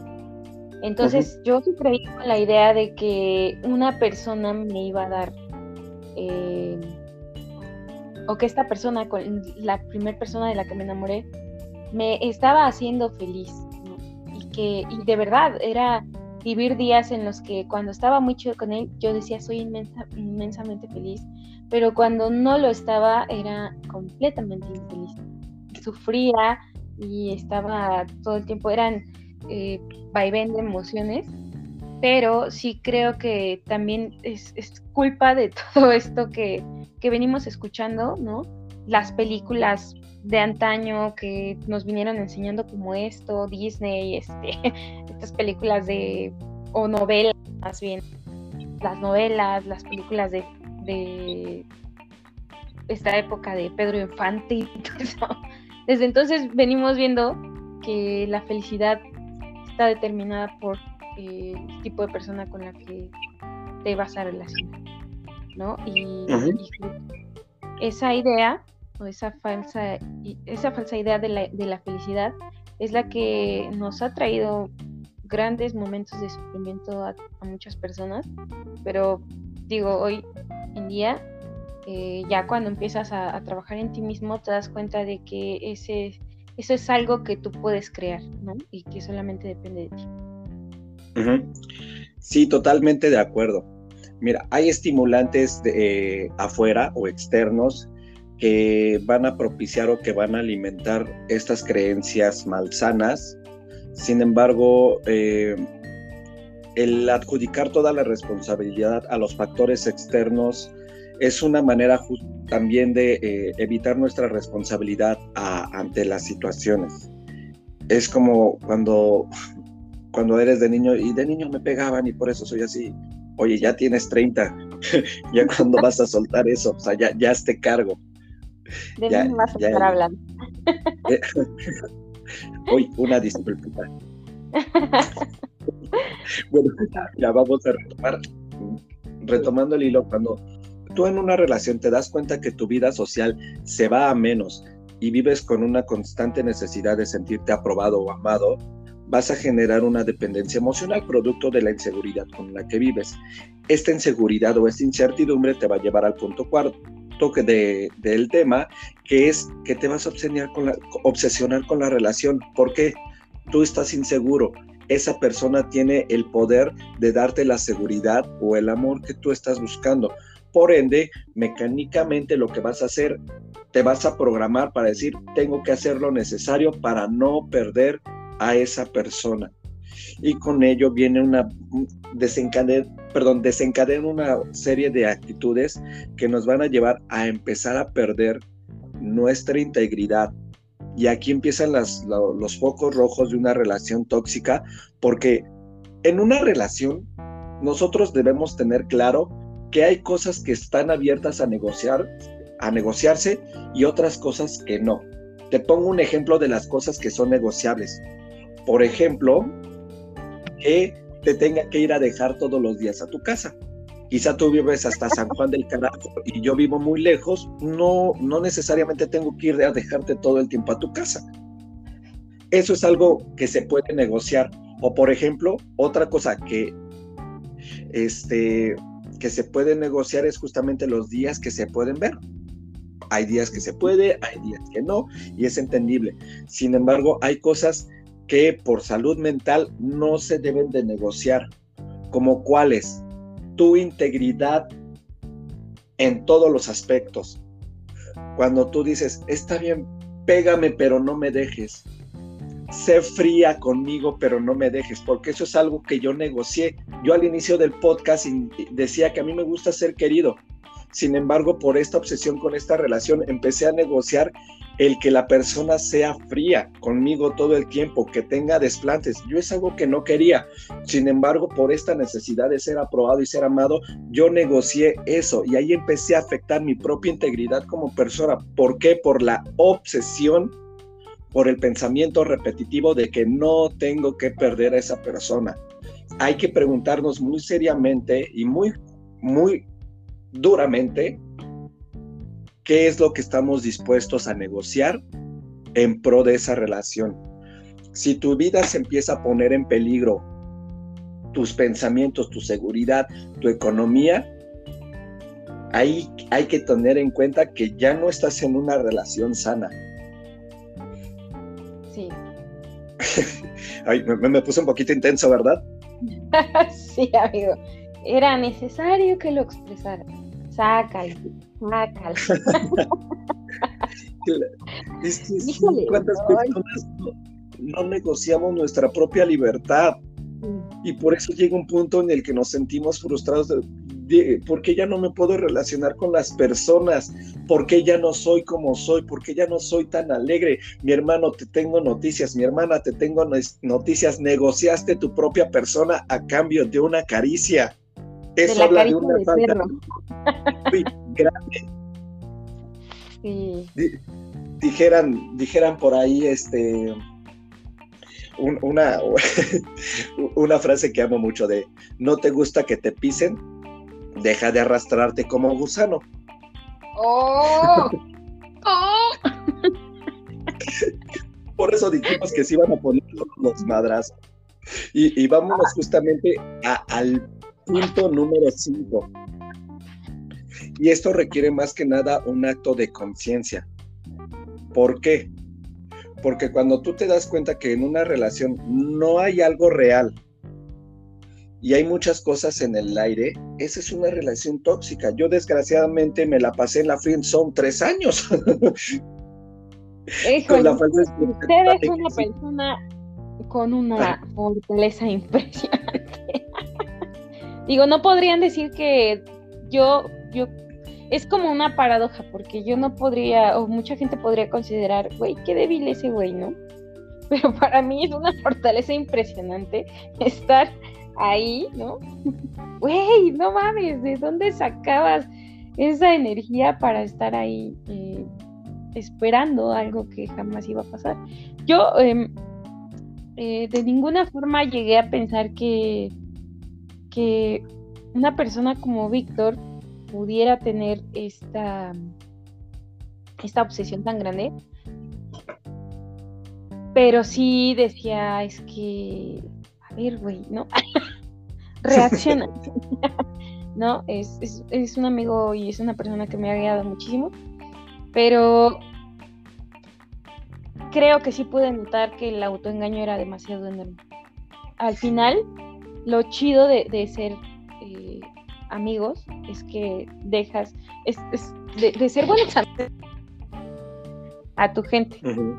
Entonces, uh-huh. yo creí con la idea de que una persona me iba a dar, eh, o que esta persona, con la primera persona de la que me enamoré, me estaba haciendo feliz, ¿no? Y que, y de verdad, era vivir días en los que cuando estaba muy chido con él, yo decía soy inmensa, inmensamente feliz, pero cuando no lo estaba, era completamente infeliz. Sufría y estaba todo el tiempo, eran eh, vaivén de emociones, pero sí creo que también es, es culpa de todo esto que, que venimos escuchando, ¿no? Las películas de antaño que nos vinieron enseñando como esto, Disney, este, estas películas de, o novelas más bien, las novelas, las películas de, de esta época de Pedro Infante y todo eso. Desde entonces venimos viendo que la felicidad está determinada por eh, el tipo de persona con la que te vas a relacionar, ¿no? Y, uh-huh. y esa idea Esa falsa, esa falsa idea de la, de la felicidad es la que nos ha traído grandes momentos de sufrimiento a, a muchas personas, pero digo, hoy en día eh, ya cuando empiezas a, a trabajar en ti mismo te das cuenta de que ese, eso es algo que tú puedes crear, ¿no? Y que solamente depende de ti. Uh-huh. Sí, totalmente de acuerdo. Mira, hay estimulantes de, eh, afuera o externos que van a propiciar o que van a alimentar estas creencias malsanas. Sin embargo, eh, el adjudicar toda la responsabilidad a los factores externos es una manera just- también de eh, evitar nuestra responsabilidad a- ante las situaciones. Es como cuando, cuando eres de niño y de niño me pegaban y por eso soy así. Oye, ya tienes treinta, ya cuando vas a soltar eso, o sea, ya, ya hazte cargo. De ya, mí vas a estar hablando. Hoy, una disculpita. Bueno, ya vamos a retomar. Retomando el hilo, cuando tú en una relación te das cuenta que tu vida social se va a menos y vives con una constante necesidad de sentirte aprobado o amado, vas a generar una dependencia emocional producto de la inseguridad con la que vives. Esta inseguridad o esta incertidumbre te va a llevar al punto cuarto de, del tema, que es que te vas a obsesionar con la, obsesionar con la relación. ¿Por qué? Tú estás inseguro. Esa persona tiene el poder de darte la seguridad o el amor que tú estás buscando. Por ende, mecánicamente lo que vas a hacer, te vas a programar para decir, tengo que hacer lo necesario para no perder a esa persona. Y con ello viene una desencaden, perdón, desencadena una serie de actitudes que nos van a llevar a empezar a perder nuestra integridad. Y aquí empiezan las, lo, los focos rojos de una relación tóxica, porque en una relación nosotros debemos tener claro que hay cosas que están abiertas a negociar, a negociarse, y otras cosas que no. Te pongo un ejemplo de las cosas que son negociables. Por ejemplo, que te tenga que ir a dejar todos los días a tu casa. Quizá tú vives hasta San Juan del Carajo y yo vivo muy lejos. No, no necesariamente tengo que ir a dejarte todo el tiempo a tu casa. Eso es algo que se puede negociar. O por ejemplo, otra cosa que, este, que se puede negociar es justamente los días que se pueden ver. Hay días que se puede, hay días que no, y es entendible. Sin embargo, hay cosas que por salud mental no se deben de negociar, como cuáles, tu integridad en todos los aspectos. Cuando tú dices, está bien, pégame, pero no me dejes. Sé fría conmigo, pero no me dejes, porque eso es algo que yo negocié. Yo al inicio del podcast decía que a mí me gusta ser querido. Sin embargo, por esta obsesión con esta relación, empecé a negociar el que la persona sea fría conmigo todo el tiempo, que tenga desplantes. Yo es algo que no quería. Sin embargo, por esta necesidad de ser aprobado y ser amado, yo negocié eso. Y ahí empecé a afectar mi propia integridad como persona. ¿Por qué? Por la obsesión, por el pensamiento repetitivo de que no tengo que perder a esa persona. Hay que preguntarnos muy seriamente y muy, muy duramente, ¿qué es lo que estamos dispuestos a negociar en pro de esa relación? Si tu vida se empieza a poner en peligro, tus pensamientos, tu seguridad, tu economía, ahí hay que tener en cuenta que ya no estás en una relación sana. Sí. Ay, me, me puse un poquito intenso, ¿verdad? Sí, amigo. Era necesario que lo expresara. Sácalo, sácalo. Es que sí, Híjole, ¿cuántas no, personas no, no negociamos nuestra propia libertad? Mm. Y por eso llega un punto en el que nos sentimos frustrados. De, de, ¿por qué ya no me puedo relacionar con las personas? ¿Por qué ya no soy como soy? ¿Por qué ya no soy tan alegre? Mi hermano, te tengo noticias. Mi hermana, te tengo noticias. Negociaste tu propia persona a cambio de una caricia. Eso habla de una falta muy grande. Sí. Dijeran, dijeran por ahí este un, una, una frase que amo mucho de no te gusta que te pisen, deja de arrastrarte como gusano. Oh, oh. Por eso dijimos que se iban a poner los madrazos. Y, y vámonos ah. justamente a, al punto número cinco. Y esto requiere más que nada un acto de conciencia. ¿Por qué? Porque cuando tú te das cuenta que en una relación no hay algo real y hay muchas cosas en el aire, esa es una relación tóxica. Yo desgraciadamente me la pasé en la friendzone tres años. Hijo, con la falta de... Usted es una persona con una fortaleza impresionante. Digo, no podrían decir que yo, yo, es como una paradoja, porque yo no podría, o mucha gente podría considerar, güey, qué débil ese güey, ¿no? Pero para mí es una fortaleza impresionante estar ahí, ¿no? Güey, no mames, ¿de dónde sacabas esa energía para estar ahí eh, esperando algo que jamás iba a pasar? Yo eh, eh, de ninguna forma llegué a pensar que que una persona como Víctor pudiera tener esta, esta obsesión tan grande. Pero sí decía, es que, a ver, güey, ¿no? Reacciona, ¿no? Es, es, es un amigo y es una persona que me ha guiado muchísimo, pero creo que sí pude notar que el autoengaño era demasiado enorme. Al final, lo chido de, de ser eh, amigos es que dejas, es, es, de, de ser buenos amigos a tu gente. Uh-huh.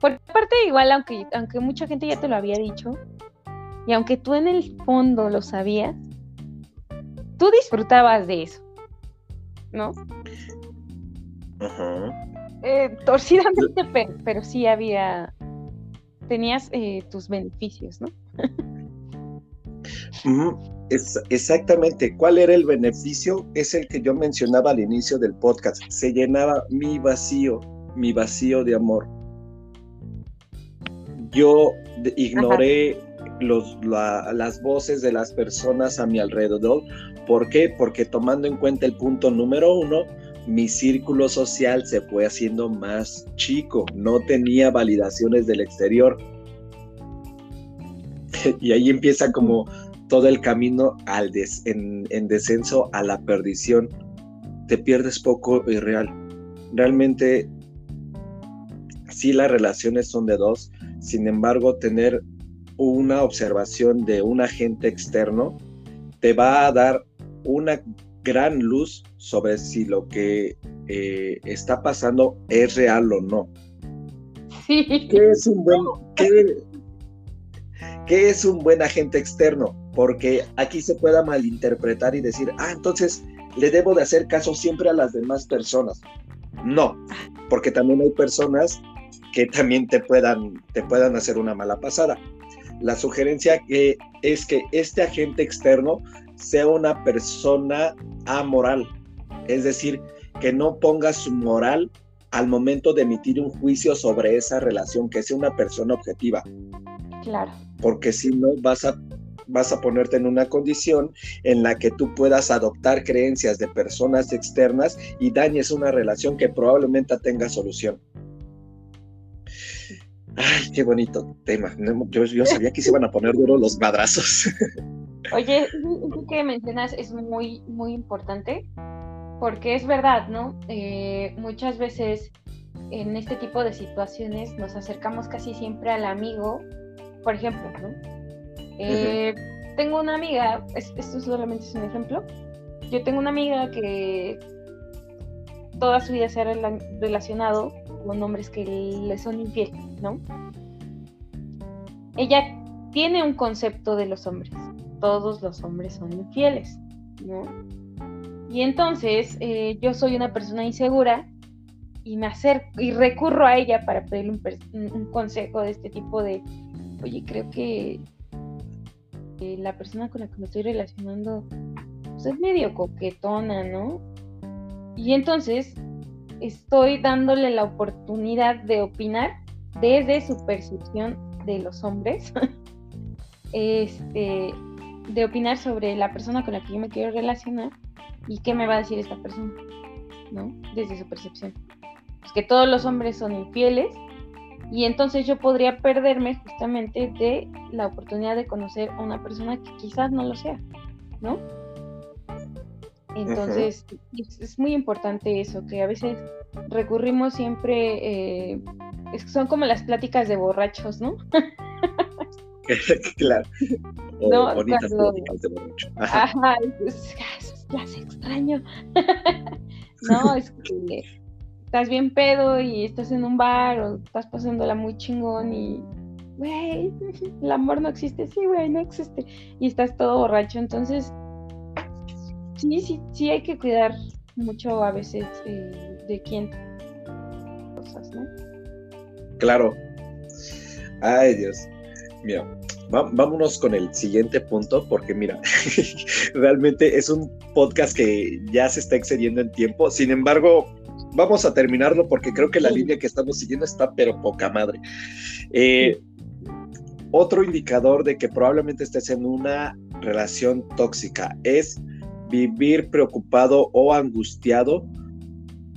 Porque aparte igual, aunque, aunque mucha gente ya te lo había dicho, y aunque tú en el fondo lo sabías, tú disfrutabas de eso, ¿no? Ajá. Eh, torcidamente, pero, pero sí había... Tenías eh, tus beneficios, ¿no? Mm, es, exactamente. ¿Cuál era el beneficio? Es el que yo mencionaba al inicio del podcast. Se llenaba mi vacío, mi vacío de amor. Yo ignoré... Ajá. Los, la, las voces de las personas a mi alrededor. ¿Por qué? Porque tomando en cuenta el punto número uno, mi círculo social se fue haciendo más chico, no tenía validaciones del exterior. Y ahí empieza como todo el camino al des, en, en descenso a la perdición. Te pierdes poco y real. Realmente, sí, las relaciones son de dos, sin embargo, tener una observación de un agente externo te va a dar una gran luz sobre si lo que eh, está pasando es real o no. Sí. ¿Qué es un buen, qué, qué es un buen agente externo? Porque aquí se pueda malinterpretar y decir, ah, entonces le debo de hacer caso siempre a las demás personas. No, porque también hay personas que también te puedan, te puedan hacer una mala pasada. La sugerencia que es que este agente externo sea una persona amoral, es decir, que no ponga su moral al momento de emitir un juicio sobre esa relación, que sea una persona objetiva. Claro. Porque si no, vas a, vas a ponerte en una condición en la que tú puedas adoptar creencias de personas externas y dañes una relación que probablemente tenga solución. Ay, qué bonito tema. Yo, yo sabía que se iban a poner duros los madrazos. Oye, lo que mencionas es muy, muy importante, porque es verdad, ¿no? Eh, muchas veces en este tipo de situaciones nos acercamos casi siempre al amigo, por ejemplo, ¿no? Eh, uh-huh. Tengo una amiga, es, esto solamente es un ejemplo. Yo tengo una amiga que toda su vida se ha rela- relacionado con hombres que le son infieles, ¿no? Ella tiene un concepto de los hombres. Todos los hombres son infieles, ¿no? Y entonces eh, yo soy una persona insegura y me acerco y recurro a ella para pedirle un, per- un consejo de este tipo de, oye, creo que eh, la persona con la que me estoy relacionando pues es medio coquetona, ¿no? Y entonces estoy dándole la oportunidad de opinar desde su percepción de los hombres, este, de opinar sobre la persona con la que yo me quiero relacionar y qué me va a decir esta persona, ¿no? Desde su percepción. Pues que todos los hombres son infieles y entonces yo podría perderme justamente de la oportunidad de conocer a una persona que quizás no lo sea, ¿no? Entonces, uh-huh. es, es muy importante eso, que a veces recurrimos siempre, eh, es que son como las pláticas de borrachos, ¿no? Claro. O no, bonitas cuando... pláticas de borrachos. Ajá, pues, las extraño. No, es que estás bien pedo y estás en un bar o estás pasándola muy chingón y, güey, el amor no existe, sí, güey, no existe. Y estás todo borracho, entonces... Sí, sí, sí hay que cuidar mucho a veces eh, de quién cosas, ¿no? Claro. Ay, Dios. Mira, va- vámonos con el siguiente punto porque mira, realmente es un podcast que ya se está excediendo en tiempo. Sin embargo, vamos a terminarlo porque creo que la sí. línea que estamos siguiendo está pero poca madre. Eh, sí. Otro indicador de que probablemente estés en una relación tóxica es vivir preocupado o angustiado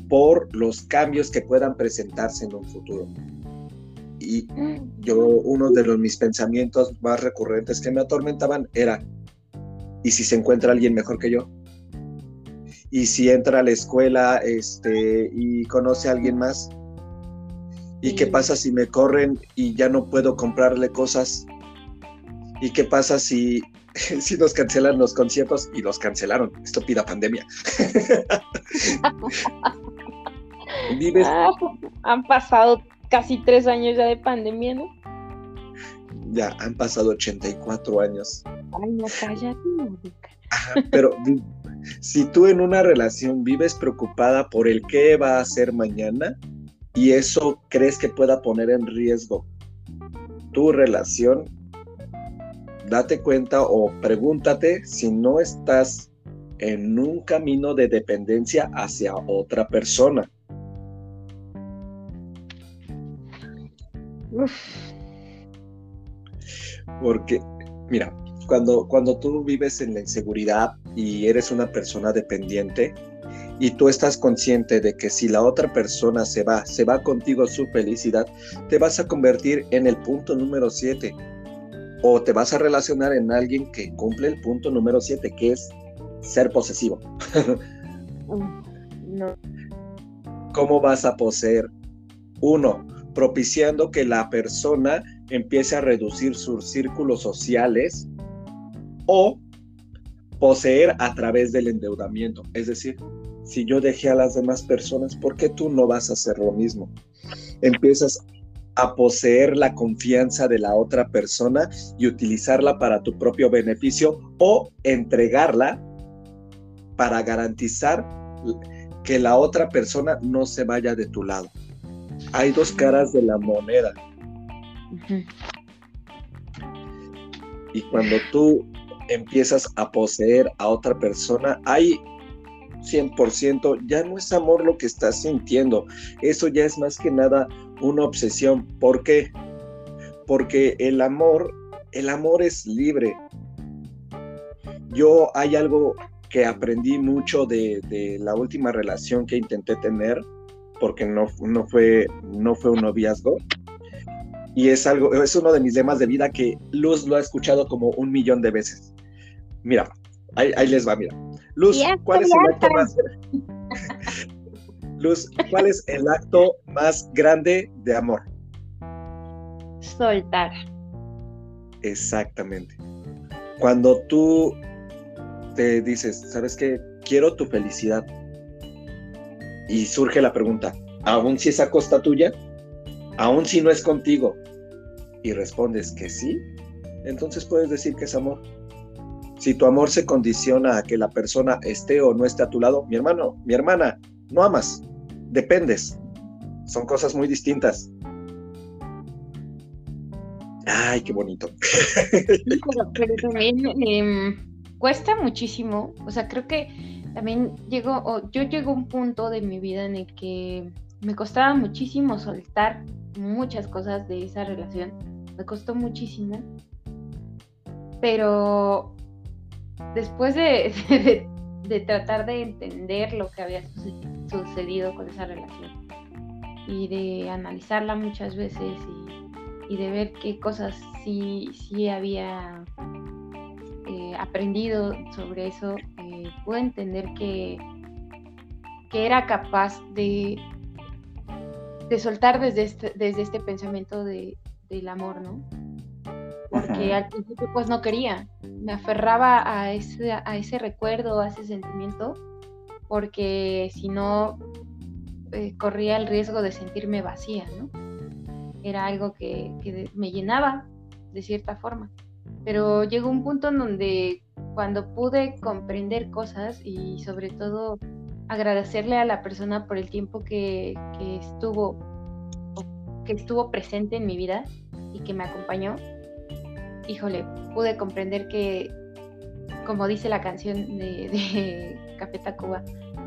por los cambios que puedan presentarse en un futuro. Y yo, uno de los, mis pensamientos más recurrentes que me atormentaban era, ¿y si se encuentra alguien mejor que yo? ¿Y si entra a la escuela este, y conoce a alguien más? ¿Y qué pasa si me corren y ya no puedo comprarle cosas? ¿Y qué pasa si, si nos cancelan los conciertos? Y los cancelaron, estúpida pandemia. ¿Vives? Ah, han pasado casi tres años ya de pandemia, ¿no? Ya, han pasado ochenta y cuatro años. Ay, no, cállate, nunca. Ajá, pero si tú en una relación vives preocupada por el qué va a hacer mañana y eso crees que pueda poner en riesgo tu relación, date cuenta o pregúntate si no estás en un camino de dependencia hacia otra persona. Uf. Porque, mira, cuando, cuando tú vives en la inseguridad y eres una persona dependiente y tú estás consciente de que si la otra persona se va, se va contigo su felicidad, te vas a convertir en el punto número siete o te vas a relacionar en alguien que cumple el punto número siete, que es ser posesivo. No. ¿Cómo vas a poseer? Uno, propiciando que la persona empiece a reducir sus círculos sociales o poseer a través del endeudamiento. Es decir, si yo dejé a las demás personas, ¿por qué tú no vas a hacer lo mismo? Empiezas a poseer la confianza de la otra persona y utilizarla para tu propio beneficio o entregarla para garantizar que la otra persona no se vaya de tu lado. Hay dos caras de la moneda. Uh-huh. Y cuando tú empiezas a poseer a otra persona, hay cien por ciento, ya no es amor lo que estás sintiendo. Eso ya es más que nada una obsesión. ¿Por qué? Porque el amor, el amor es libre. Yo hay algo que aprendí mucho de, de la última relación que intenté tener, porque no, no, fue, no fue un noviazgo. Y es algo, es uno de mis lemas de vida que Luz lo ha escuchado como un millón de veces. Mira, ahí, ahí les va, mira. Luz, ¿cuál es el acto más Luz, ¿cuál es el acto más grande de amor? Soltar. Exactamente. Cuando tú te dices, ¿sabes qué? Quiero tu felicidad. Y surge la pregunta, ¿aún si es a costa tuya? Aún si no es contigo, y respondes que sí, entonces puedes decir que es amor. Si tu amor se condiciona a que la persona esté o no esté a tu lado, mi hermano, mi hermana, no amas, dependes. Son cosas muy distintas. Ay, qué bonito. Pero, pero también eh, cuesta muchísimo, o sea, creo que también llegó, oh, yo llego a un punto de mi vida en el que me costaba muchísimo soltar muchas cosas de esa relación, me costó muchísimo, pero después de, de, de tratar de entender lo que había sucedido con esa relación y de analizarla muchas veces y, y de ver qué cosas sí, sí había eh, aprendido sobre eso, eh, pude entender que, que era capaz de de soltar desde este, desde este pensamiento de, del amor, ¿no? Porque al principio pues no quería, me aferraba a ese, a ese recuerdo, a ese sentimiento, porque si no eh, corría el riesgo de sentirme vacía, ¿no? Era algo que, que me llenaba de cierta forma, pero llegó un punto en donde cuando pude comprender cosas y sobre todo agradecerle a la persona por el tiempo que, que estuvo que estuvo presente en mi vida y que me acompañó, híjole, pude comprender que, como dice la canción de, de Café Tacuba,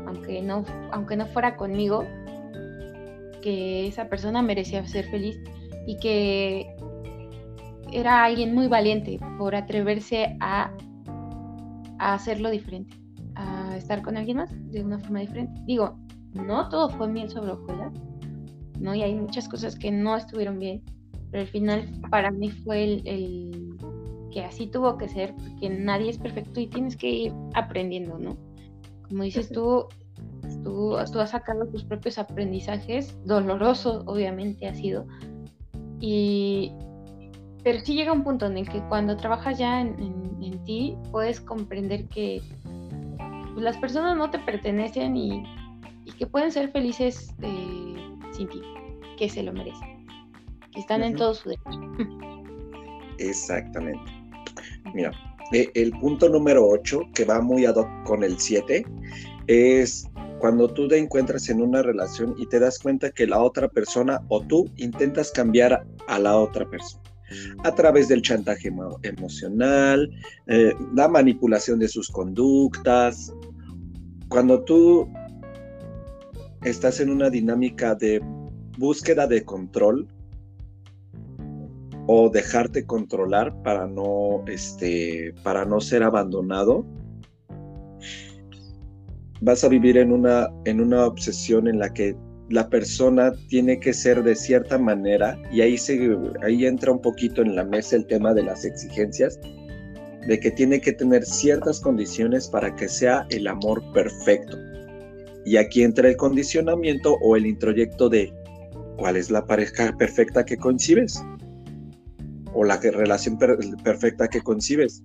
aunque no, aunque no fuera conmigo, que esa persona merecía ser feliz y que era alguien muy valiente por atreverse a a hacerlo diferente, a estar con alguien más de una forma diferente. Digo, no todo fue miel sobre hojuelas, ¿no? Y hay muchas cosas que no estuvieron bien, pero al final para mí fue el, el que así tuvo que ser, porque nadie es perfecto y tienes que ir aprendiendo, ¿no? Como dices tú, tú, tú has sacado tus propios aprendizajes, dolorosos obviamente ha sido, y... pero sí llega un punto en el que cuando trabajas ya en, en, en ti, puedes comprender que pues, las personas no te pertenecen y, y que pueden ser felices eh, sin ti, que se lo merecen, que están uh-huh. en todo su derecho. Exactamente. Mira, el punto número ocho, que va muy ad hoc con el siete, es cuando tú te encuentras en una relación y te das cuenta que la otra persona o tú intentas cambiar a la otra persona a través del chantaje emo- emocional, eh, la manipulación de sus conductas. Cuando tú estás en una dinámica de búsqueda de control o dejarte controlar para no, este, para no ser abandonado, vas a vivir en una, en una obsesión en la que la persona tiene que ser de cierta manera, y ahí, se, ahí entra un poquito en la mesa el tema de las exigencias, de que tiene que tener ciertas condiciones para que sea el amor perfecto. Y aquí entra el condicionamiento o el introyecto de ¿cuál es la pareja perfecta que concibes? O la que, relación per, perfecta que concibes.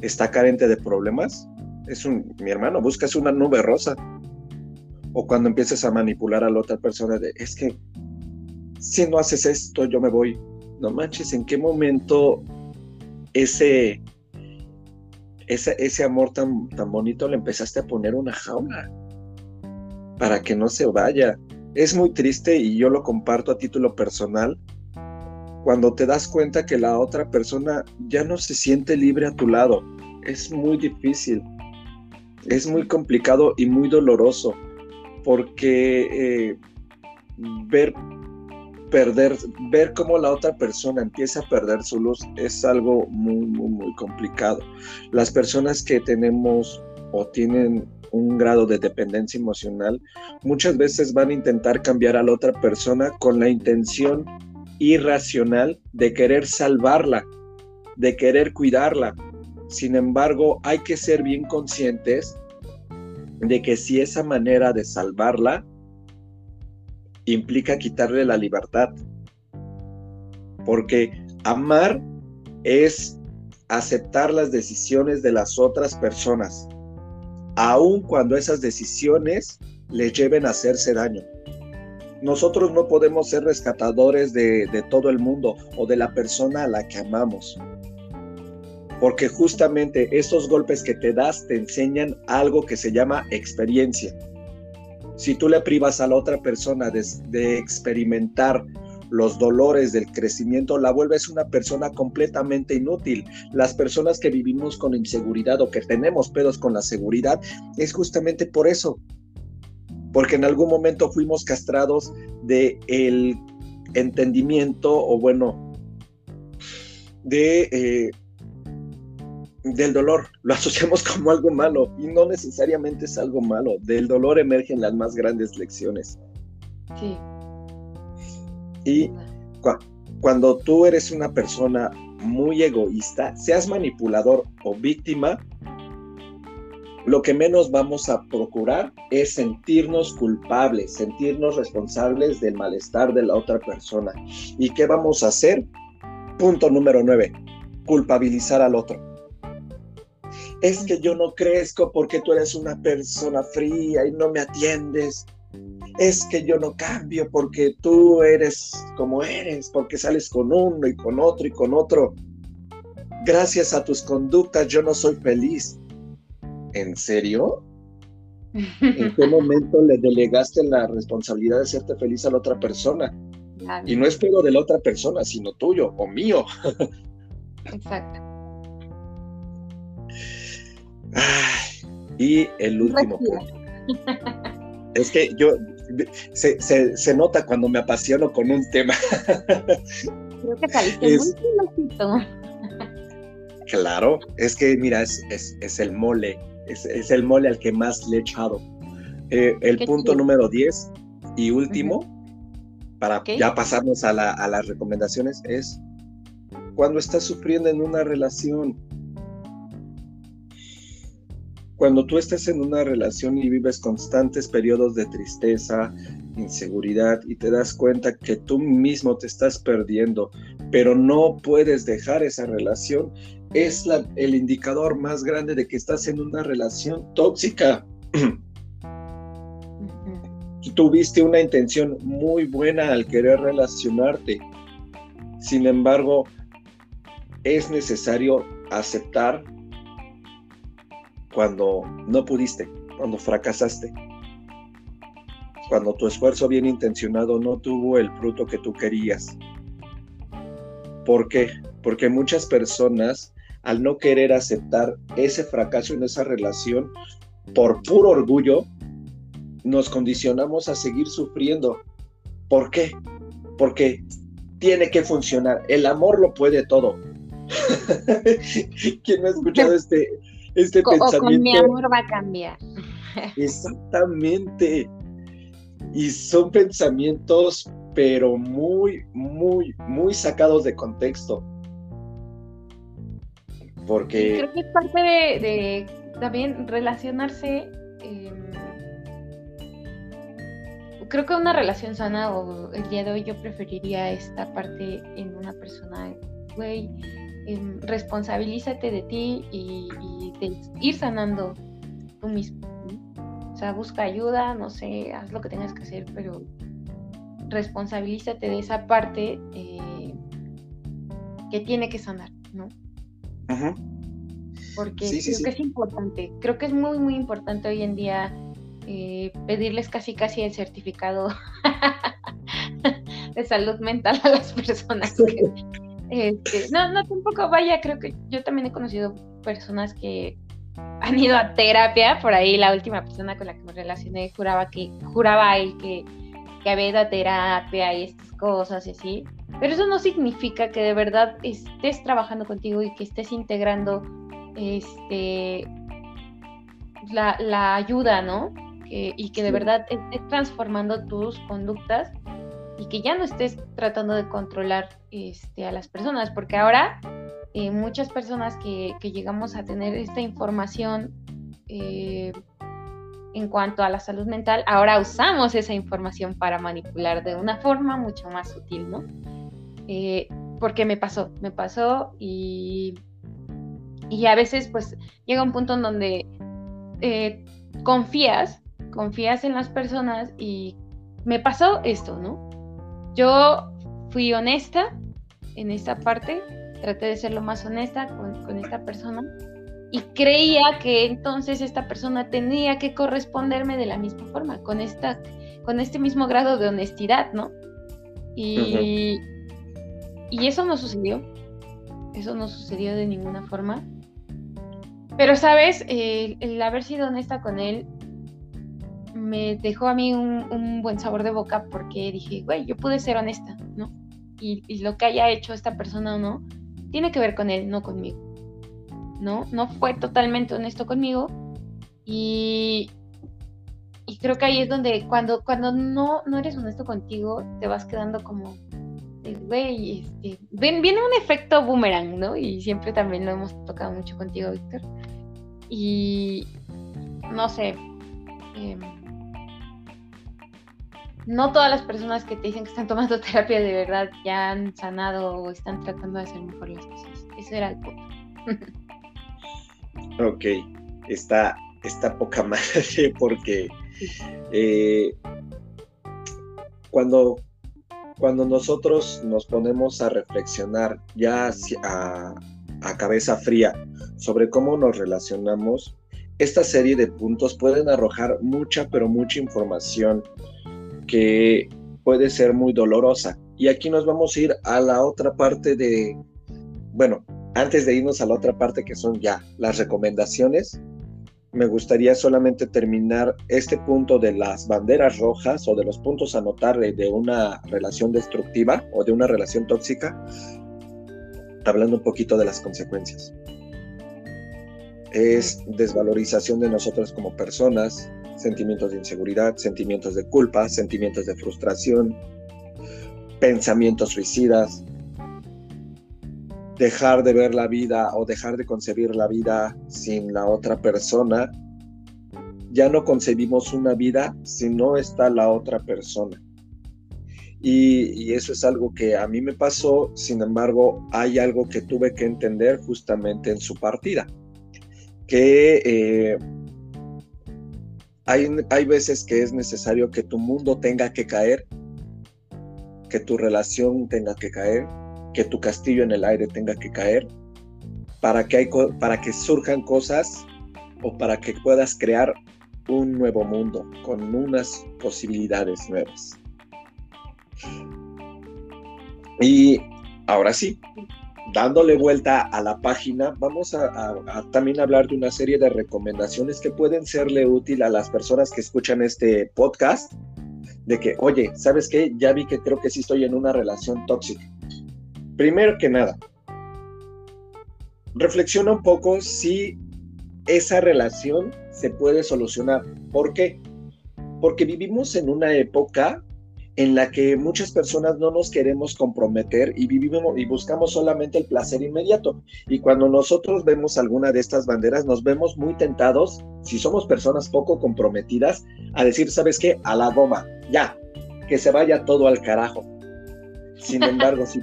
¿Está carente de problemas? Es un, mi hermano, buscas una nube rosa. O cuando empiezas a manipular a la otra persona de, es que si no haces esto yo me voy. No manches, ¿en qué momento ese ese, ese amor tan, tan bonito le empezaste a poner una jaula para que no se vaya? Es muy triste, y yo lo comparto a título personal, cuando te das cuenta que la otra persona ya no se siente libre a tu lado. Es muy difícil, es muy complicado y muy doloroso, porque eh, ver perder, ver cómo la otra persona empieza a perder su luz es algo muy, muy, muy complicado. Las personas que tenemos o tienen un grado de dependencia emocional, muchas veces van a intentar cambiar a la otra persona con la intención irracional de querer salvarla, de querer cuidarla. Sin embargo, hay que ser bien conscientes de que si esa manera de salvarla implica quitarle la libertad, porque amar es aceptar las decisiones de las otras personas, aun cuando esas decisiones les lleven a hacerse daño. Nosotros no podemos ser rescatadores de, de todo el mundo o de la persona a la que amamos, porque justamente esos golpes que te das te enseñan algo que se llama experiencia. Si tú le privas a la otra persona de, de experimentar los dolores del crecimiento, la vuelves una persona completamente inútil. Las personas que vivimos con inseguridad o que tenemos pedos con la seguridad, es justamente por eso. Porque en algún momento fuimos castrados del entendimiento, o bueno, de... Eh, del dolor. Lo asociamos como algo malo, y no necesariamente es algo malo. Del dolor emergen las más grandes lecciones. Sí. Y cu- cuando tú eres una persona muy egoísta, seas manipulador o víctima, lo que menos vamos a procurar es sentirnos culpables, sentirnos responsables del malestar de la otra persona. ¿Y qué vamos a hacer? Punto número nueve, culpabilizar al otro. Es que yo no crezco porque tú eres una persona fría y no me atiendes. Es que yo no cambio porque tú eres como eres, porque sales con uno y con otro y con otro. Gracias a tus conductas yo no soy feliz. ¿En serio? ¿En qué momento le delegaste la responsabilidad de hacerte feliz a la otra persona? Y no es pedo de la otra persona, sino tuyo o mío. Exacto. Ay, y el último punto. Es que yo se, se, se nota cuando me apasiono con un tema. Creo que saliste es, muy filosito. Claro, es que mira, es, es, es el mole, es, es el mole al que más le he echado. Eh, el punto chido. Número diez y último, uh-huh. para okay. ya pasarnos a, la, a las recomendaciones, es cuando estás sufriendo en una relación. Cuando tú estás en una relación y vives constantes periodos de tristeza, inseguridad, y te das cuenta que tú mismo te estás perdiendo, pero no puedes dejar esa relación, es la, el indicador más grande de que estás en una relación tóxica. Tuviste una intención muy buena al querer relacionarte. Sin embargo, es necesario aceptar cuando no pudiste, cuando fracasaste, cuando tu esfuerzo bien intencionado no tuvo el fruto que tú querías. ¿Por qué? Porque muchas personas, al no querer aceptar ese fracaso en esa relación, por puro orgullo, nos condicionamos a seguir sufriendo. ¿Por qué? Porque tiene que funcionar. El amor lo puede todo. ¿Quién no ha escuchado este... Este o pensamiento, con mi amor va a cambiar? Exactamente. Y son pensamientos, pero muy, muy, muy sacados de contexto. Porque... Creo que es parte de, de también relacionarse. Eh, creo que una relación sana, o el día de hoy yo preferiría esta parte en una persona, güey. Responsabilízate de ti y, y de ir sanando tú mismo, ¿sí? O sea, busca ayuda, no sé, haz lo que tengas que hacer, pero responsabilízate de esa parte eh, que tiene que sanar, ¿no? Ajá. Porque sí, creo sí, que sí. es importante, creo que es muy muy importante hoy en día eh, pedirles casi casi el certificado de salud mental a las personas que... Este, no, no, tampoco, vaya, creo que yo también he conocido personas que han ido a terapia. Por ahí la última persona con la que me relacioné juraba que, juraba él que, que había ido a terapia y estas cosas y así, pero eso no significa que de verdad estés trabajando contigo y que estés integrando este la, la ayuda, ¿no? Que, y que de verdad estés transformando tus conductas y que ya no estés tratando de controlar este, a las personas, porque ahora eh, muchas personas que, que llegamos a tener esta información eh, en cuanto a la salud mental, ahora usamos esa información para manipular de una forma mucho más sutil, ¿no? Eh, porque me pasó, me pasó y, y a veces pues llega un punto en donde eh, confías, confías en las personas y me pasó esto, ¿no? Yo fui honesta en esta parte, traté de ser lo más honesta con, con esta persona y creía que entonces esta persona tenía que corresponderme de la misma forma, con, esta, con este mismo grado de honestidad, ¿no? Y, uh-huh. y eso no sucedió, eso no sucedió de ninguna forma. Pero, ¿sabes? El, el haber sido honesta con él me dejó a mí un, un buen sabor de boca, porque dije, güey, yo pude ser honesta, ¿no? Y, y lo que haya hecho esta persona o no, tiene que ver con él, no conmigo, ¿no? No fue totalmente honesto conmigo y, y creo que ahí es donde cuando, cuando no, no eres honesto contigo, te vas quedando como, güey, este, ven, viene un efecto boomerang, ¿no? Y siempre también lo hemos tocado mucho contigo, Víctor. Y no sé... Eh, No todas las personas que te dicen que están tomando terapia de verdad ya han sanado o están tratando de hacer mejor las cosas. Eso era el punto. Ok, está, está poca madre porque eh, cuando, cuando nosotros nos ponemos a reflexionar ya a, a cabeza fría sobre cómo nos relacionamos, esta serie de puntos pueden arrojar mucha, pero mucha información que puede ser muy dolorosa. Y aquí nos vamos a ir a la otra parte de... Bueno, antes de irnos a la otra parte que son ya las recomendaciones, me gustaría solamente terminar este punto de las banderas rojas o de los puntos a notar de una relación destructiva o de una relación tóxica, hablando un poquito de las consecuencias. es desvalorización de nosotras como personas, sentimientos de inseguridad, sentimientos de culpa, sentimientos de frustración, pensamientos suicidas, dejar de ver la vida o dejar de concebir la vida sin la otra persona. Ya no concebimos una vida si no está la otra persona. Y, y eso es algo que a mí me pasó, sin embargo, hay algo que tuve que entender justamente en su partida. Que eh, hay, hay veces que es necesario que tu mundo tenga que caer, que tu relación tenga que caer, que tu castillo en el aire tenga que caer, para que, hay, para que surjan cosas o para que puedas crear un nuevo mundo con unas posibilidades nuevas. Y ahora sí, dándole vuelta a la página, vamos a, a, a también hablar de una serie de recomendaciones que pueden serle útil a las personas que escuchan este podcast, de que, oye, ¿sabes qué? Ya vi que creo que sí estoy en una relación tóxica. Primero que nada, reflexiona un poco si esa relación se puede solucionar. ¿Por qué? Porque vivimos en una época en la que muchas personas no nos queremos comprometer y vivimos y buscamos solamente el placer inmediato. Y cuando nosotros vemos alguna de estas banderas, nos vemos muy tentados, si somos personas poco comprometidas, a decir, ¿sabes qué? A la goma, ya, que se vaya todo al carajo. Sin embargo, si,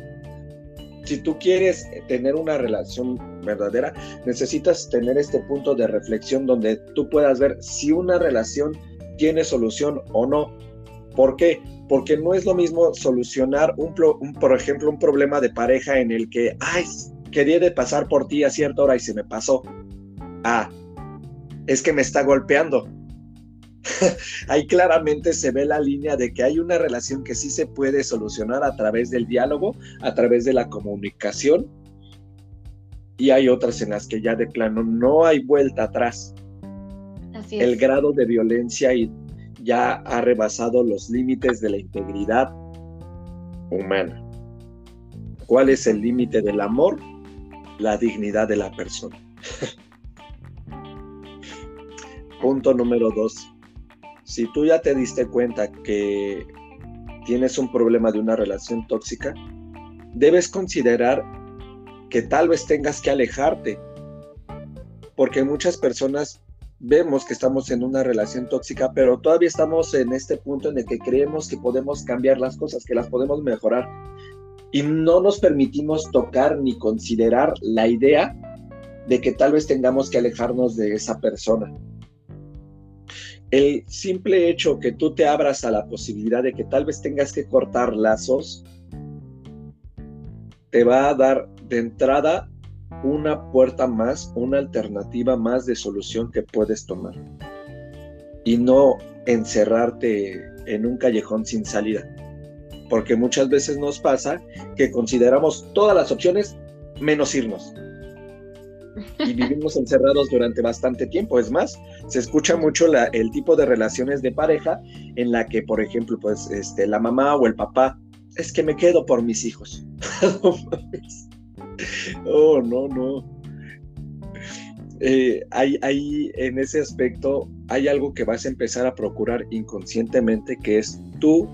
si tú quieres tener una relación verdadera, necesitas tener este punto de reflexión donde tú puedas ver si una relación tiene solución o no. ¿Por qué? Porque no es lo mismo solucionar, un, un, por ejemplo, un problema de pareja en el que, ay, quería de pasar por ti a cierta hora y se me pasó. Ah, es que me está golpeando. Ahí claramente se ve la línea de que hay una relación que sí se puede solucionar a través del diálogo, a través de la comunicación, y hay otras en las que ya de plano no hay vuelta atrás. Así es. El grado de violencia y ya ha rebasado los límites de la integridad humana. ¿Cuál es el límite del amor? La dignidad de la persona. Punto número dos. Si tú ya te diste cuenta que tienes un problema de una relación tóxica, debes considerar que tal vez tengas que alejarte, porque muchas personas vemos que estamos en una relación tóxica, pero todavía estamos en este punto en el que creemos que podemos cambiar las cosas, que las podemos mejorar, y no nos permitimos tocar ni considerar la idea de que tal vez tengamos que alejarnos de esa persona. El simple hecho que tú te abras a la posibilidad de que tal vez tengas que cortar lazos te va a dar de entrada una puerta más, una alternativa más de solución que puedes tomar y no encerrarte en un callejón sin salida, porque muchas veces nos pasa que consideramos todas las opciones menos irnos y vivimos encerrados durante bastante tiempo. Es más, se escucha mucho la, el tipo de relaciones de pareja en la que, por ejemplo, pues este, la mamá o el papá, es que me quedo por mis hijos. Oh, no, no. Eh, hay, hay, en ese aspecto hay algo que vas a empezar a procurar inconscientemente, que es tu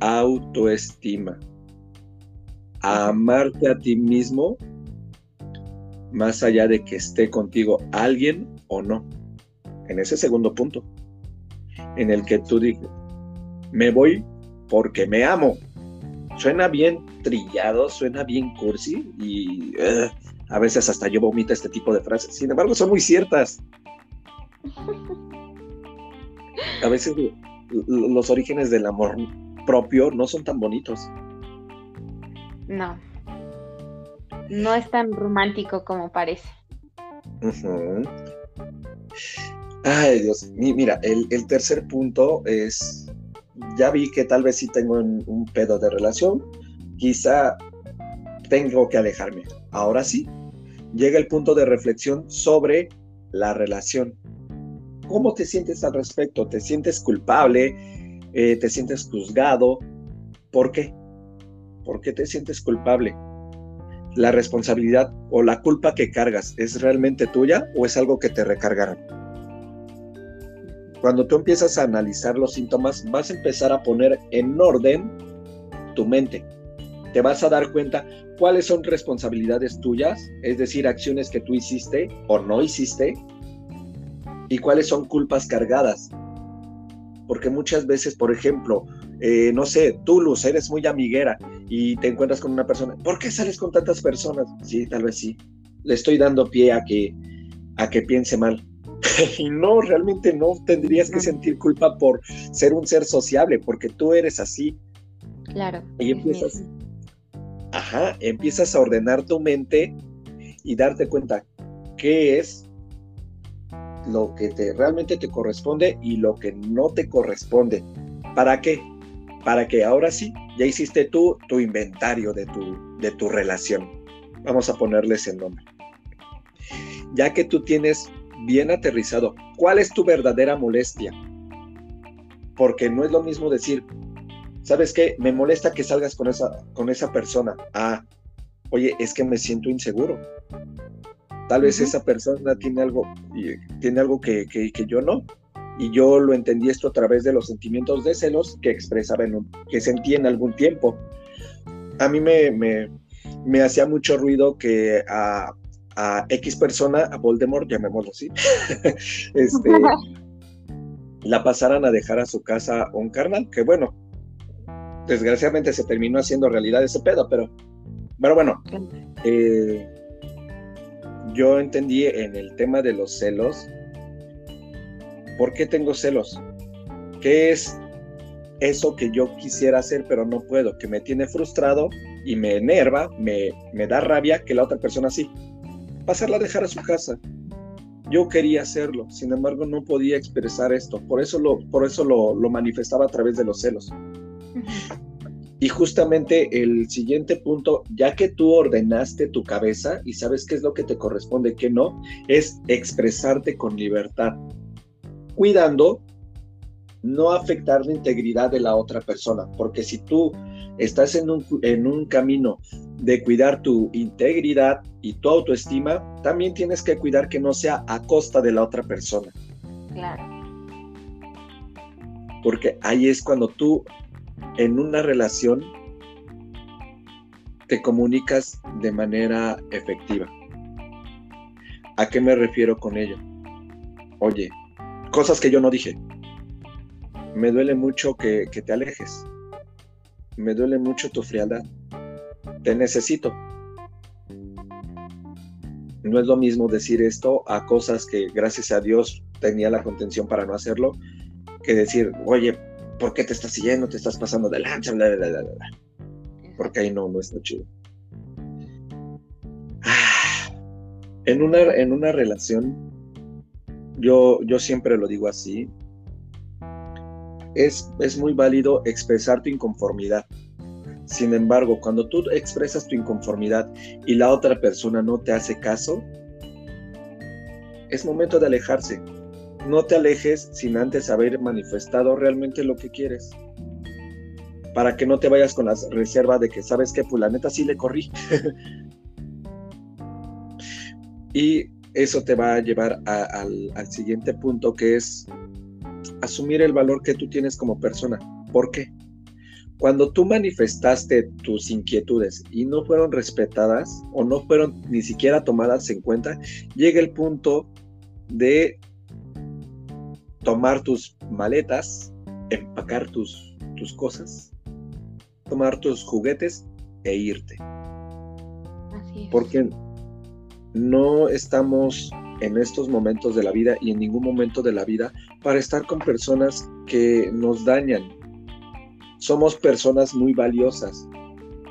autoestima. A amarte a ti mismo, más allá de que esté contigo alguien o no. En ese segundo punto, en el que tú dices, me voy porque me amo. Suena bien trillado, suena bien cursi y uh, a veces hasta yo vomito este tipo de frases. Sin embargo, son muy ciertas. A veces los orígenes del amor propio no son tan bonitos. No. No es tan romántico como parece. Uh-huh. Ay, Dios. Mira, el, el tercer punto es... Ya vi que tal vez sí tengo un pedo de relación, quizá tengo que alejarme. Ahora sí, llega el punto de reflexión sobre la relación. ¿Cómo te sientes al respecto? ¿Te sientes culpable? Eh, ¿te sientes juzgado? ¿Por qué? ¿Por qué te sientes culpable? la responsabilidad o la culpa que cargas, ¿es realmente tuya o es algo que te recargaron? Cuando tú empiezas a analizar los síntomas, vas a empezar a poner en orden tu mente. Te vas a dar cuenta cuáles son responsabilidades tuyas, es decir, acciones que tú hiciste o no hiciste, y cuáles son culpas cargadas. Porque muchas veces, por ejemplo, eh, no sé, tú, Luz, eres muy amiguera y te encuentras con una persona. ¿Por qué sales con tantas personas? Sí, tal vez sí. Le estoy dando pie a que, a que piense mal. Y no, realmente no tendrías que sentir culpa por ser un ser sociable, porque tú eres así. Claro. Y empiezas, ajá, empiezas a ordenar tu mente y darte cuenta qué es lo que te, realmente te corresponde y lo que no te corresponde. ¿Para qué? Para que ahora sí, ya hiciste tú tu inventario de tu, de tu relación. Vamos a ponerles el nombre. Ya que tú tienes bien aterrizado cuál es tu verdadera molestia, porque no es lo mismo decir, ¿sabes qué? Me molesta que salgas con esa, con esa persona. Ah, oye, es que me siento inseguro. Tal vez uh-huh. esa persona tiene algo, tiene algo que, que, que yo no. Y yo lo entendí esto a través de los sentimientos de celos que expresaba, en un, que sentí en algún tiempo. A mí me, me, me hacía mucho ruido que a, a X persona, a Voldemort, llamémoslo así, este, la pasaran a dejar a su casa un carnal, que bueno, desgraciadamente se terminó haciendo realidad ese pedo, pero, pero bueno, eh, yo entendí en el tema de los celos. ¿Por qué tengo celos? ¿Qué es eso que yo quisiera hacer pero no puedo? Que me tiene frustrado y me enerva, me, me da rabia que la otra persona sí. Pasarla a dejar a su casa. Yo quería hacerlo, sin embargo no podía expresar esto. Por eso lo, por eso lo, lo manifestaba a través de los celos. Y justamente el siguiente punto, ya que tú ordenaste tu cabeza y sabes qué es lo que te corresponde y qué no, es expresarte con libertad, cuidando no afectar la integridad de la otra persona, porque si tú estás en un, en un camino de cuidar tu integridad y tu autoestima, también tienes que cuidar que no sea a costa de la otra persona. Claro. Porque ahí es cuando tú en una relación te comunicas de manera efectiva. ¿A qué me refiero con ello? Oye, cosas que yo no dije. Me duele mucho que, que te alejes. Me duele mucho tu frialdad. Te necesito. No es lo mismo decir esto a cosas que gracias a Dios tenía la contención para no hacerlo, que decir, oye, ¿por qué te estás siguiendo? Te estás pasando de lanza, bla, bla, bla, bla. Porque ahí no, no está chido. Ah, en una, en una relación, Yo, yo siempre lo digo así, es, es muy válido expresar tu inconformidad. Sin embargo, cuando tú expresas tu inconformidad y la otra persona no te hace caso, es momento de alejarse. No te alejes sin antes haber manifestado realmente lo que quieres, para que no te vayas con la reserva de que, ¿sabes qué? Pues la neta sí le corrí. Y eso te va a llevar a, a, al, al siguiente punto, que es asumir el valor que tú tienes como persona. ¿Por qué? Cuando tú manifestaste tus inquietudes y no fueron respetadas o no fueron ni siquiera tomadas en cuenta, llega el punto de tomar tus maletas, empacar tus, tus cosas, tomar tus juguetes e irte. Así es. Porque no estamos en estos momentos de la vida y en ningún momento de la vida para estar con personas que nos dañan. Somos personas muy valiosas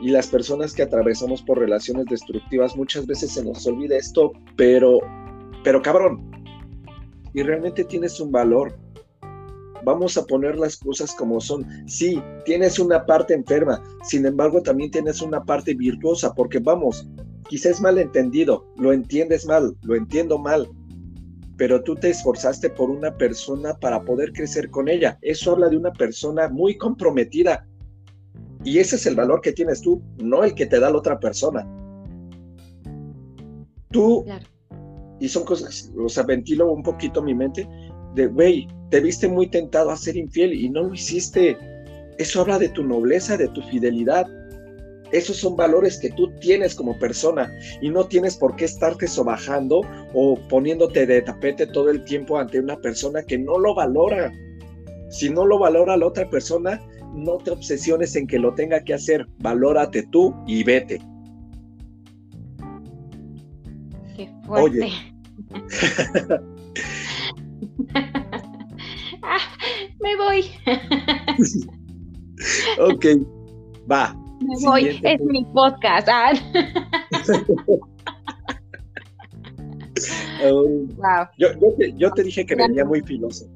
y las personas que atravesamos por relaciones destructivas muchas veces se nos olvida esto, pero, pero cabrón, y realmente tienes un valor. Vamos a poner las cosas como son. Sí, tienes una parte enferma, sin embargo también tienes una parte virtuosa, porque vamos, quizás es malentendido, lo entiendes mal, lo entiendo mal, pero tú te esforzaste por una persona para poder crecer con ella. Eso habla de una persona muy comprometida, y ese es el valor que tienes tú, no el que te da la otra persona. Tú, claro. Y son cosas, o sea, ventilo un poquito mi mente, de, güey, te viste muy tentado a ser infiel y no lo hiciste. Eso habla de tu nobleza, de tu fidelidad. Esos son valores que tú tienes como persona y no tienes por qué estarte sobajando o poniéndote de tapete todo el tiempo ante una persona que no lo valora. Si no lo valora la otra persona, no te obsesiones en que lo tenga que hacer. Valórate tú y vete. Qué fuerte. Oye. Ah, me voy. Ok, va. Me voy, siguiente. Es mi podcast. Ah. um, wow. yo, yo, te, yo te dije que venía muy filoso.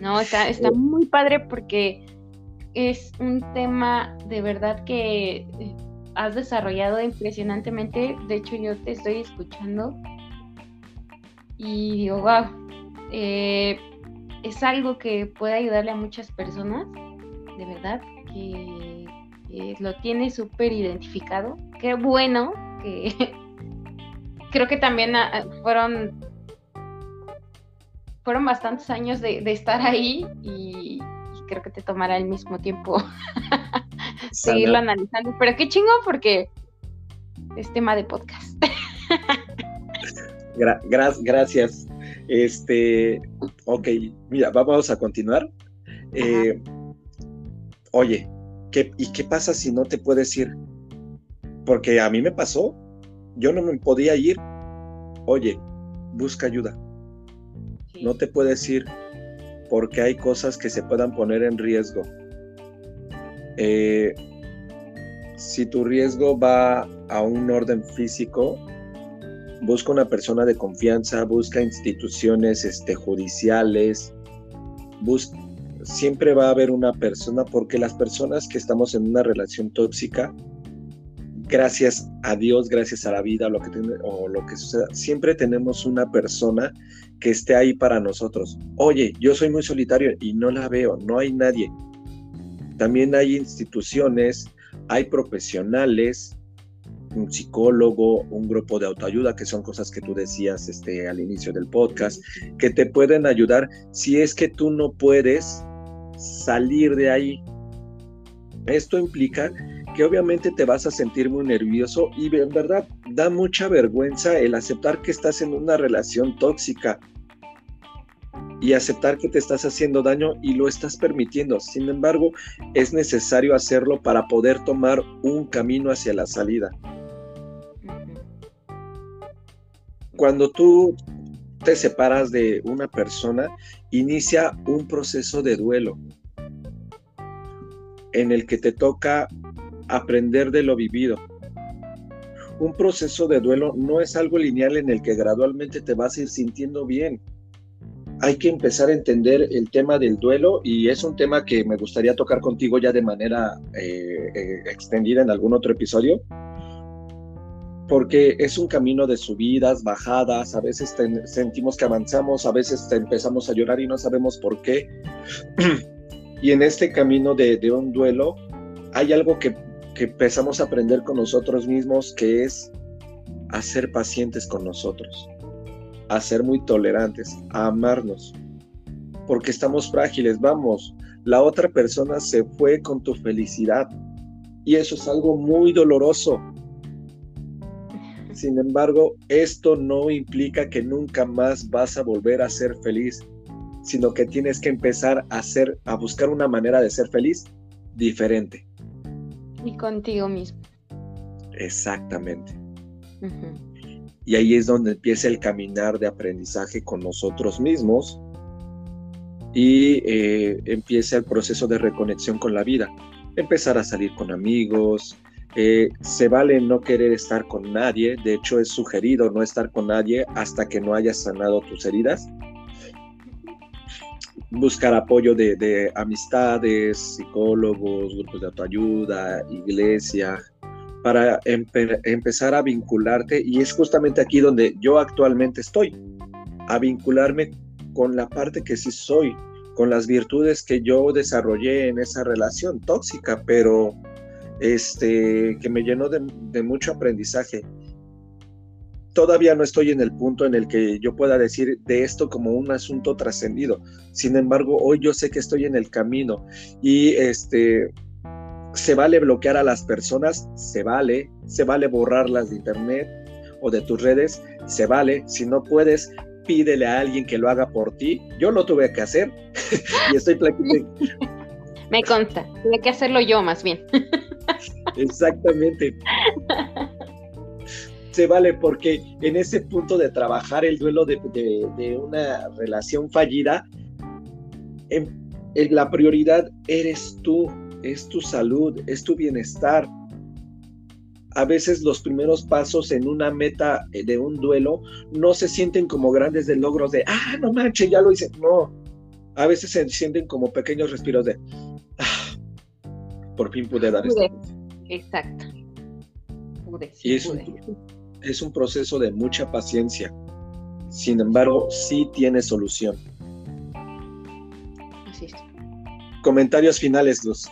No, está, está uh, muy padre porque es un tema de verdad que has desarrollado impresionantemente. De hecho, yo te estoy escuchando y digo, wow, eh, es algo que puede ayudarle a muchas personas, de verdad, que Eh, lo tiene súper identificado. Qué bueno que creo que también a, fueron fueron bastantes años de, de estar ahí y, y creo que te tomará el mismo tiempo seguirlo analizando, pero qué chingo porque es tema de podcast. Gra- gra- gracias este ok, mira, vamos a continuar. eh, oye ¿Qué, ¿Y qué pasa si no te puedes ir? Porque a mí me pasó, yo no me podía ir. Oye, busca ayuda. Sí. No te puedes ir porque hay cosas que se puedan poner en riesgo. Eh, si tu riesgo va a un orden físico, busca una persona de confianza, busca instituciones este, judiciales, busca... Siempre va a haber una persona, porque las personas que estamos en una relación tóxica, gracias a Dios, gracias a la vida, lo que tiene, o lo que suceda, siempre tenemos una persona que esté ahí para nosotros. Oye, yo soy muy solitario y no la veo, no hay nadie. También hay instituciones, hay profesionales, un psicólogo, un grupo de autoayuda, que son cosas que tú decías este, al inicio del podcast, que te pueden ayudar si es que tú no puedes salir de ahí. Esto implica que obviamente te vas a sentir muy nervioso y en verdad da mucha vergüenza el aceptar que estás en una relación tóxica y aceptar que te estás haciendo daño y lo estás permitiendo. Sin embargo, es necesario hacerlo para poder tomar un camino hacia la salida. Cuando tú te separas de una persona, inicia un proceso de duelo en el que te toca aprender de lo vivido. Un proceso de duelo no es algo lineal en el que gradualmente te vas a ir sintiendo bien. Hay que empezar a entender el tema del duelo y es un tema que me gustaría tocar contigo ya de manera eh, eh, extendida en algún otro episodio, porque es un camino de subidas, bajadas, a veces ten, sentimos que avanzamos, a veces empezamos a llorar y no sabemos por qué. Y en este camino de, de un duelo hay algo que, que empezamos a aprender con nosotros mismos, que es a ser pacientes con nosotros, a ser muy tolerantes, a amarnos, porque estamos frágiles. Vamos, la otra persona se fue con tu felicidad y eso es algo muy doloroso. Sin embargo, esto no implica que nunca más vas a volver a ser feliz, sino que tienes que empezar a hacer, a buscar una manera de ser feliz diferente. Y contigo mismo. Exactamente. Uh-huh. Y ahí es donde empieza el caminar de aprendizaje con nosotros mismos y eh, empieza el proceso de reconexión con la vida. Empezar a salir con amigos, eh, se vale no querer estar con nadie, de hecho es sugerido no estar con nadie hasta que no hayas sanado tus heridas. Buscar apoyo de, de amistades, psicólogos, grupos de autoayuda, iglesia, para empe- empezar a vincularte, y es justamente aquí donde yo actualmente estoy, a vincularme con la parte que sí soy, con las virtudes que yo desarrollé en esa relación tóxica, pero este, que me llenó de, de mucho aprendizaje. todavía no estoy en el punto en el que yo pueda decir de esto como un asunto trascendido. Sin embargo, hoy yo sé que estoy en el camino y este... se vale bloquear a las personas, se vale, se vale borrarlas de internet o de tus redes, se vale. Si no puedes, pídele a alguien que lo haga por ti. Yo lo tuve que hacer y estoy platicando. Me consta, tuve que hacerlo yo más bien. Exactamente. Se vale porque en ese punto de trabajar el duelo de, de, de una relación fallida, en, en la prioridad eres tú. Es tu salud, es tu bienestar. A veces los primeros pasos en una meta de un duelo no se sienten como grandes de logros de, ah, no manches, ya lo hice. No, a veces se sienten como pequeños respiros de, ah, por fin pude dar esto. Exacto. Pude, sí, y es, pude. Un, es un proceso de mucha paciencia. Sin embargo, sí tiene solución. Así es. Comentarios finales, Luz.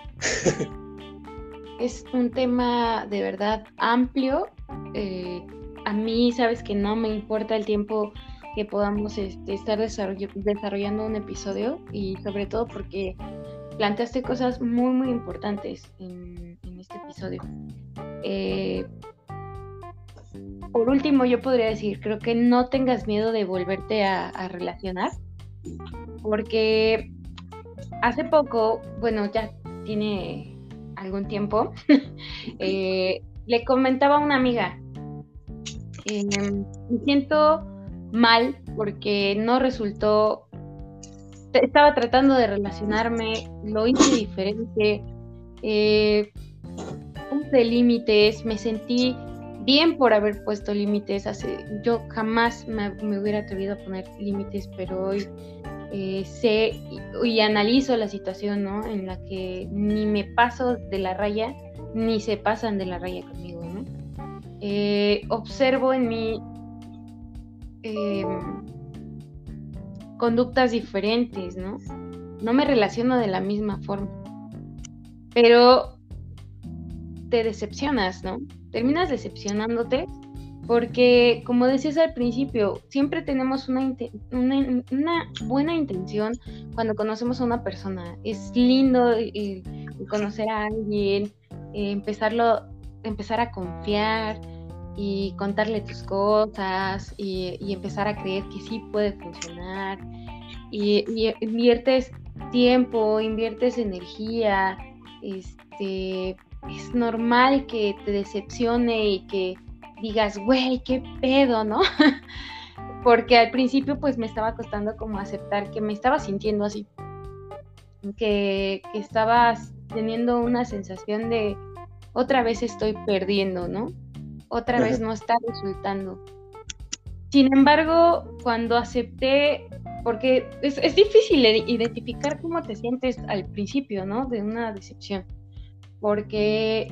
Es un tema de verdad amplio. Eh, a mí, sabes que no me importa el tiempo que podamos este, estar desarroll- desarrollando un episodio, y sobre todo porque planteaste cosas muy, muy importantes en, en este episodio. Eh, por último, yo podría decir, creo que no tengas miedo de volverte a, a relacionar, porque... hace poco, bueno, ya tiene algún tiempo, eh, le comentaba a una amiga, eh, me siento mal porque no resultó, estaba tratando de relacionarme, lo hice diferente, eh, puse límites, me sentí bien por haber puesto límites, hace, yo jamás me, me hubiera atrevido a poner límites, pero hoy... Eh, sé y, y analizo la situación, ¿no? En la que ni me paso de la raya, ni se pasan de la raya conmigo, ¿no? Eh, observo en mí eh, conductas diferentes, ¿no? No me relaciono de la misma forma, pero te decepcionas, ¿no? Terminas decepcionándote. Porque, como decías al principio, siempre tenemos una, inten- una, una buena intención cuando conocemos a una persona. Es lindo eh, conocer a alguien, eh, empezarlo, empezar a confiar y contarle tus cosas y, y empezar a creer que sí puede funcionar. Y, y inviertes tiempo, inviertes energía. Este, es normal que te decepcione y que... digas, güey, qué pedo, ¿no? Porque al principio pues me estaba costando como aceptar que me estaba sintiendo así, que, que estaba teniendo una sensación de otra vez estoy perdiendo, ¿no? Otra Ajá. vez no está resultando. Sin embargo, cuando acepté, porque es, es difícil identificar cómo te sientes al principio, ¿no? De una decepción, porque...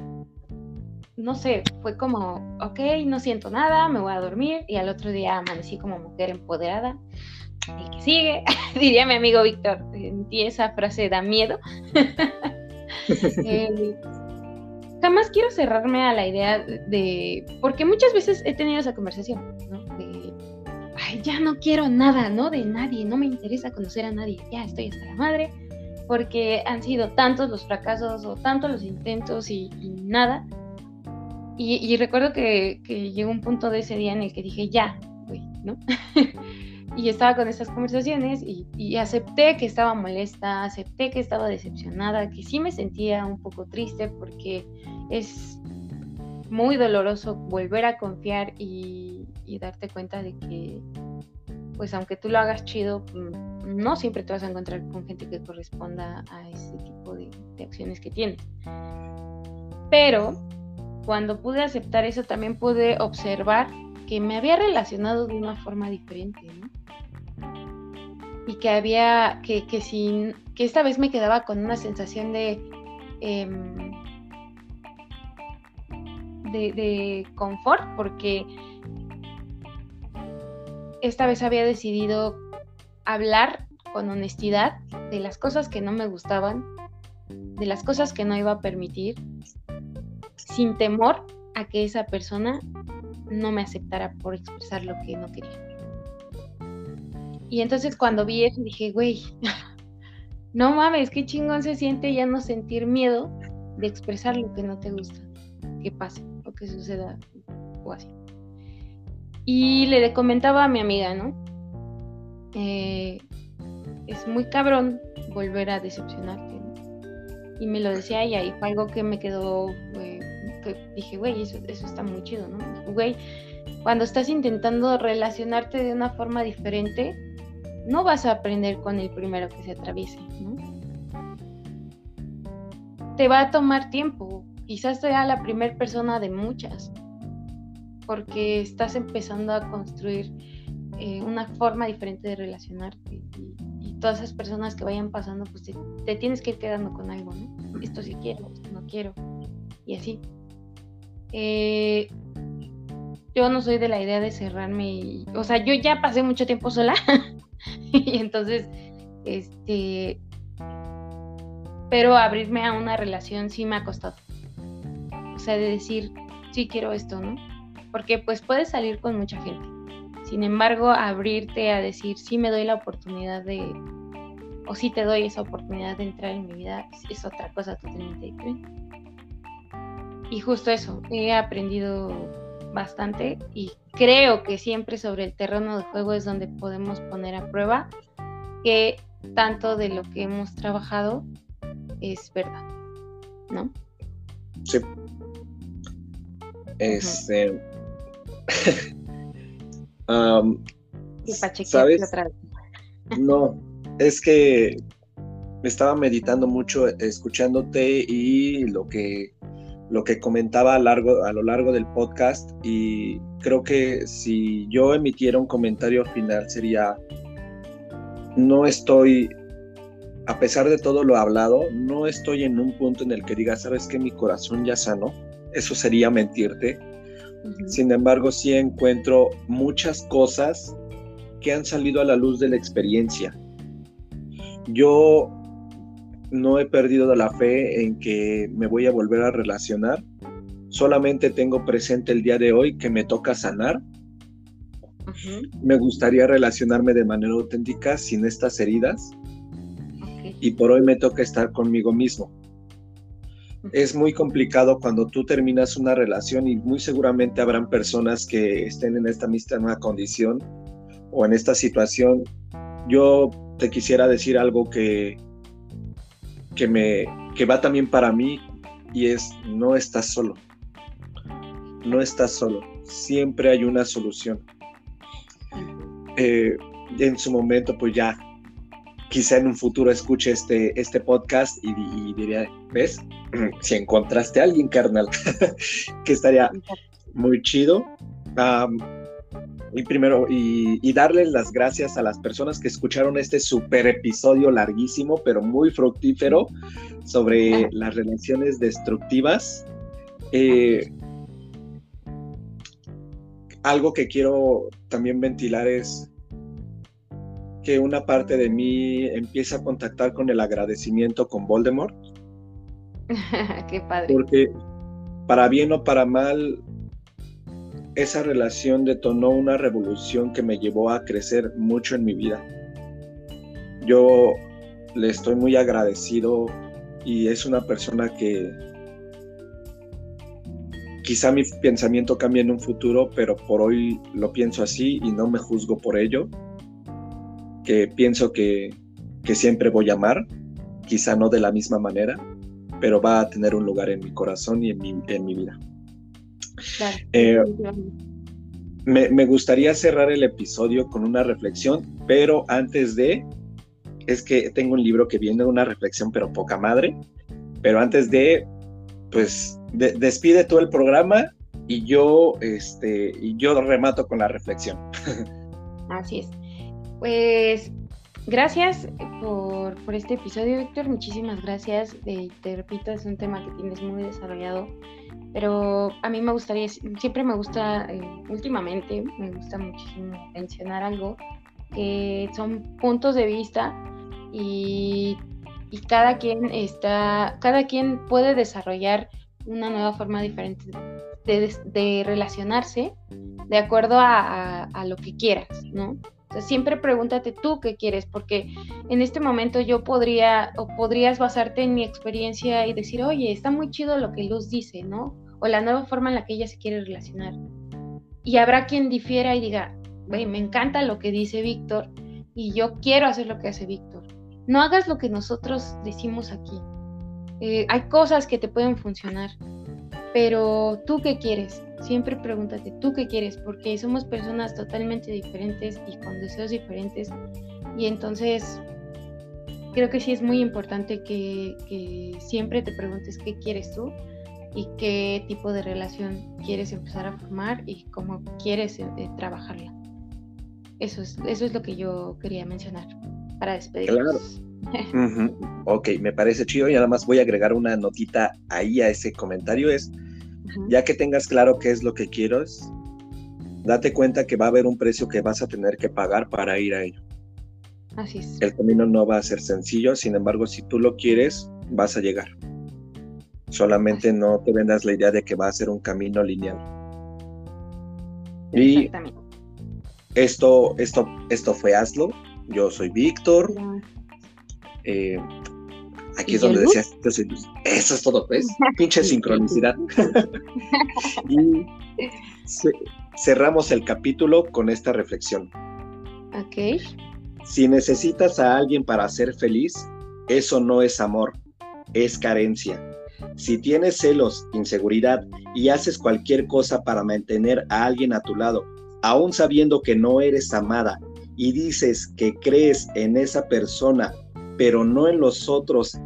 no sé, fue como, ok, no siento nada, me voy a dormir, y al otro día amanecí como mujer empoderada. ¿Y qué sigue? Diría mi amigo Víctor, en ti esa frase da miedo. eh, jamás quiero cerrarme a la idea de, porque muchas veces he tenido esa conversación, ¿no? De, ay, ya no quiero nada, ¿no? De nadie, no me interesa conocer a nadie, ya estoy hasta la madre, porque han sido tantos los fracasos o tantos los intentos y, y nada. Y, y recuerdo que, que llegó un punto de ese día en el que dije, ya, güey, ¿no? Y estaba con estas conversaciones y, y acepté que estaba molesta, acepté que estaba decepcionada, que sí me sentía un poco triste porque es muy doloroso volver a confiar y, y darte cuenta de que, pues aunque tú lo hagas chido, no siempre te vas a encontrar con gente que corresponda a ese tipo de, de acciones que tienes. Pero... cuando pude aceptar eso, también pude observar que me había relacionado de una forma diferente, ¿no? Y que había, que, que sin, que esta vez me quedaba con una sensación de, eh, de, de confort, porque esta vez había decidido hablar con honestidad de las cosas que no me gustaban, de las cosas que no iba a permitir, sin temor a que esa persona no me aceptara por expresar lo que no quería. Y entonces cuando vi eso dije, güey, no mames, qué chingón se siente ya no sentir miedo de expresar lo que no te gusta, que pase o que suceda o así. Y le comentaba a mi amiga, ¿no? Eh, es muy cabrón volver a decepcionarte, ¿no? Y me lo decía ella y fue algo que me quedó, eh, que dije, güey, eso, eso está muy chido, ¿no? Güey, cuando estás intentando relacionarte de una forma diferente, no vas a aprender con el primero que se atraviese, ¿no? Te va a tomar tiempo, quizás sea la primera persona de muchas, porque estás empezando a construir eh, una forma diferente de relacionarte y, y todas esas personas que vayan pasando, pues te, te tienes que ir quedando con algo, ¿no? Esto sí quiero, esto no quiero, y así. Eh... Yo no soy de la idea de cerrarme y, o sea, yo ya pasé mucho tiempo sola y entonces este pero abrirme a una relación sí me ha costado, o sea, de decir, sí quiero esto, ¿no? Porque pues puedes salir con mucha gente, sin embargo, abrirte a decir, sí me doy la oportunidad de, o sí te doy esa oportunidad de entrar en mi vida, es otra cosa totalmente diferente. Y justo eso, he aprendido bastante y creo que siempre sobre el terreno de juego es donde podemos poner a prueba que tanto de lo que hemos trabajado es verdad, ¿no? Sí. Este. um, ¿Sabes? Otra vez. No, es que estaba meditando mucho escuchándote y lo que. lo que comentaba a, largo, a lo largo del podcast, y creo que si yo emitiera un comentario final sería, no estoy, a pesar de todo lo hablado, no estoy en un punto en el que diga, sabes que mi corazón ya sanó, eso sería mentirte. Uh-huh. Sin embargo, sí encuentro muchas cosas que han salido a la luz de la experiencia. Yo no he perdido la fe en que me voy a volver a relacionar. Solamente tengo presente el día de hoy que me toca sanar. Uh-huh. Me gustaría relacionarme de manera auténtica, sin estas heridas. Okay. Y por hoy me toca estar conmigo mismo. Uh-huh. Es muy complicado cuando tú terminas una relación, y muy seguramente habrán personas que estén en esta misma condición o en esta situación. Yo te quisiera decir algo que Que, me, que va también para mí, y es, no estás solo, no estás solo, siempre hay una solución. Eh, en su momento, pues ya, quizá en un futuro escuche este, este podcast y, y diría, ¿ves? Si encontraste a alguien, carnal, que estaría muy chido. Um, y primero, y, y darles las gracias a las personas que escucharon este super episodio larguísimo, pero muy fructífero, sobre las relaciones destructivas. Eh, algo que quiero también ventilar es que una parte de mí empieza a contactar con el agradecimiento con Voldemort. Qué padre. Porque para bien o para mal, esa relación detonó una revolución que me llevó a crecer mucho en mi vida. Yo le estoy muy agradecido, y es una persona que quizá mi pensamiento cambie en un futuro, pero por hoy lo pienso así y no me juzgo por ello. Que pienso que, que siempre voy a amar, quizá no de la misma manera, pero va a tener un lugar en mi corazón y en mi, en mi vida. Eh, me, me gustaría cerrar el episodio con una reflexión, pero antes de, es que tengo un libro que viene de una reflexión, pero poca madre, pero antes de, pues de, despide todo el programa y yo, este, y yo remato con la reflexión. Así es. Pues gracias por, por este episodio, Víctor, muchísimas gracias. Eh, te repito, es un tema que tienes muy desarrollado, pero a mí me gustaría, siempre me gusta, eh, últimamente me gusta muchísimo mencionar algo que son puntos de vista, y, y cada quien está, cada quien puede desarrollar una nueva forma diferente de, de relacionarse de acuerdo a, a, a lo que quieras, ¿no? O sea, siempre pregúntate tú qué quieres, porque en este momento yo podría, o podrías basarte en mi experiencia y decir, oye, está muy chido lo que Luz dice, ¿no? O la nueva forma en la que ella se quiere relacionar. Y habrá quien difiera y diga, güey, me encanta lo que dice Víctor y yo quiero hacer lo que hace Víctor. No hagas lo que nosotros decimos aquí. Eh, hay cosas que te pueden funcionar, pero ¿tú qué quieres? Siempre pregúntate, ¿tú qué quieres? Porque somos personas totalmente diferentes y con deseos diferentes, y entonces creo que sí es muy importante que, que siempre te preguntes qué quieres tú y qué tipo de relación quieres empezar a formar y cómo quieres eh, trabajarla. Eso es, eso es lo que yo quería mencionar para despedirnos. Claro. uh-huh. Ok, me parece chido, y nada más voy a agregar una notita ahí a ese comentario, es ya que tengas claro qué es lo que quieres, date cuenta que va a haber un precio que vas a tener que pagar para ir a ello. Así es. El camino no va a ser sencillo, sin embargo, si tú lo quieres, vas a llegar. Solamente no te vendas la idea de que va a ser un camino lineal. Y esto, esto, esto fue Hazlo. Yo soy Víctor. Eh... Aquí es donde decías, eso es todo, pues, pinche sincronicidad. Y cerramos el capítulo con esta reflexión. Ok. Si necesitas a alguien para ser feliz, eso no es amor, es carencia. Si tienes celos, inseguridad y haces cualquier cosa para mantener a alguien a tu lado, aún sabiendo que no eres amada, y dices que crees en esa persona, pero no en los otros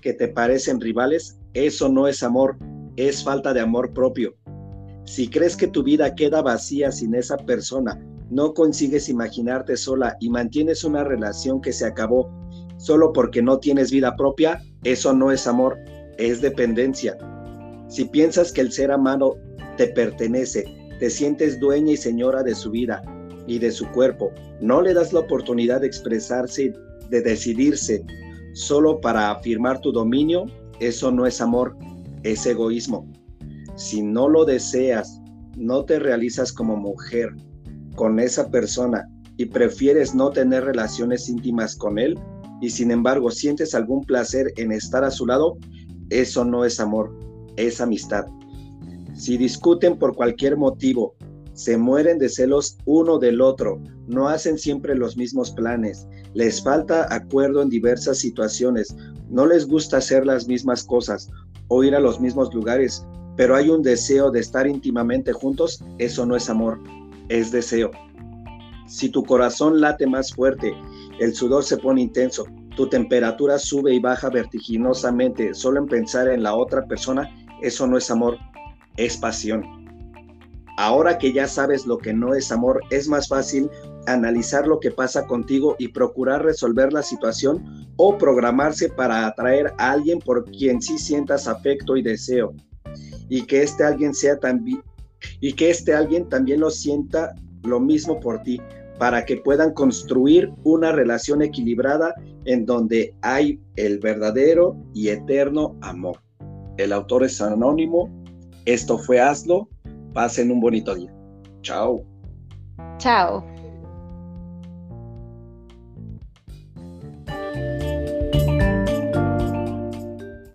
que te parecen rivales, eso no es amor, es falta de amor propio. Si crees que tu vida queda vacía sin esa persona, no consigues imaginarte sola y mantienes una relación que se acabó solo porque no tienes vida propia, eso no es amor, es dependencia. Si piensas que el ser amado te pertenece, te sientes dueña y señora de su vida y de su cuerpo, no le das la oportunidad de expresarse, de decidirse, solo para afirmar tu dominio, eso no es amor, es egoísmo. Si no lo deseas, no te realizas como mujer con esa persona y prefieres no tener relaciones íntimas con él, y sin embargo sientes algún placer en estar a su lado, eso no es amor, es amistad. Si discuten por cualquier motivo, se mueren de celos uno del otro, no hacen siempre los mismos planes, les falta acuerdo en diversas situaciones, no les gusta hacer las mismas cosas o ir a los mismos lugares, pero hay un deseo de estar íntimamente juntos, eso no es amor, es deseo. Si tu corazón late más fuerte, el sudor se pone intenso, tu temperatura sube y baja vertiginosamente, solo en pensar en la otra persona, eso no es amor, es pasión. Ahora que ya sabes lo que no es amor, es más fácil analizar lo que pasa contigo y procurar resolver la situación o programarse para atraer a alguien por quien sí sientas afecto y deseo, y que este alguien sea también y que este alguien también lo sienta lo mismo por ti, para que puedan construir una relación equilibrada en donde hay el verdadero y eterno amor. El autor es anónimo. Esto fue Hazlo. Pasen un bonito día. Chao. Chao.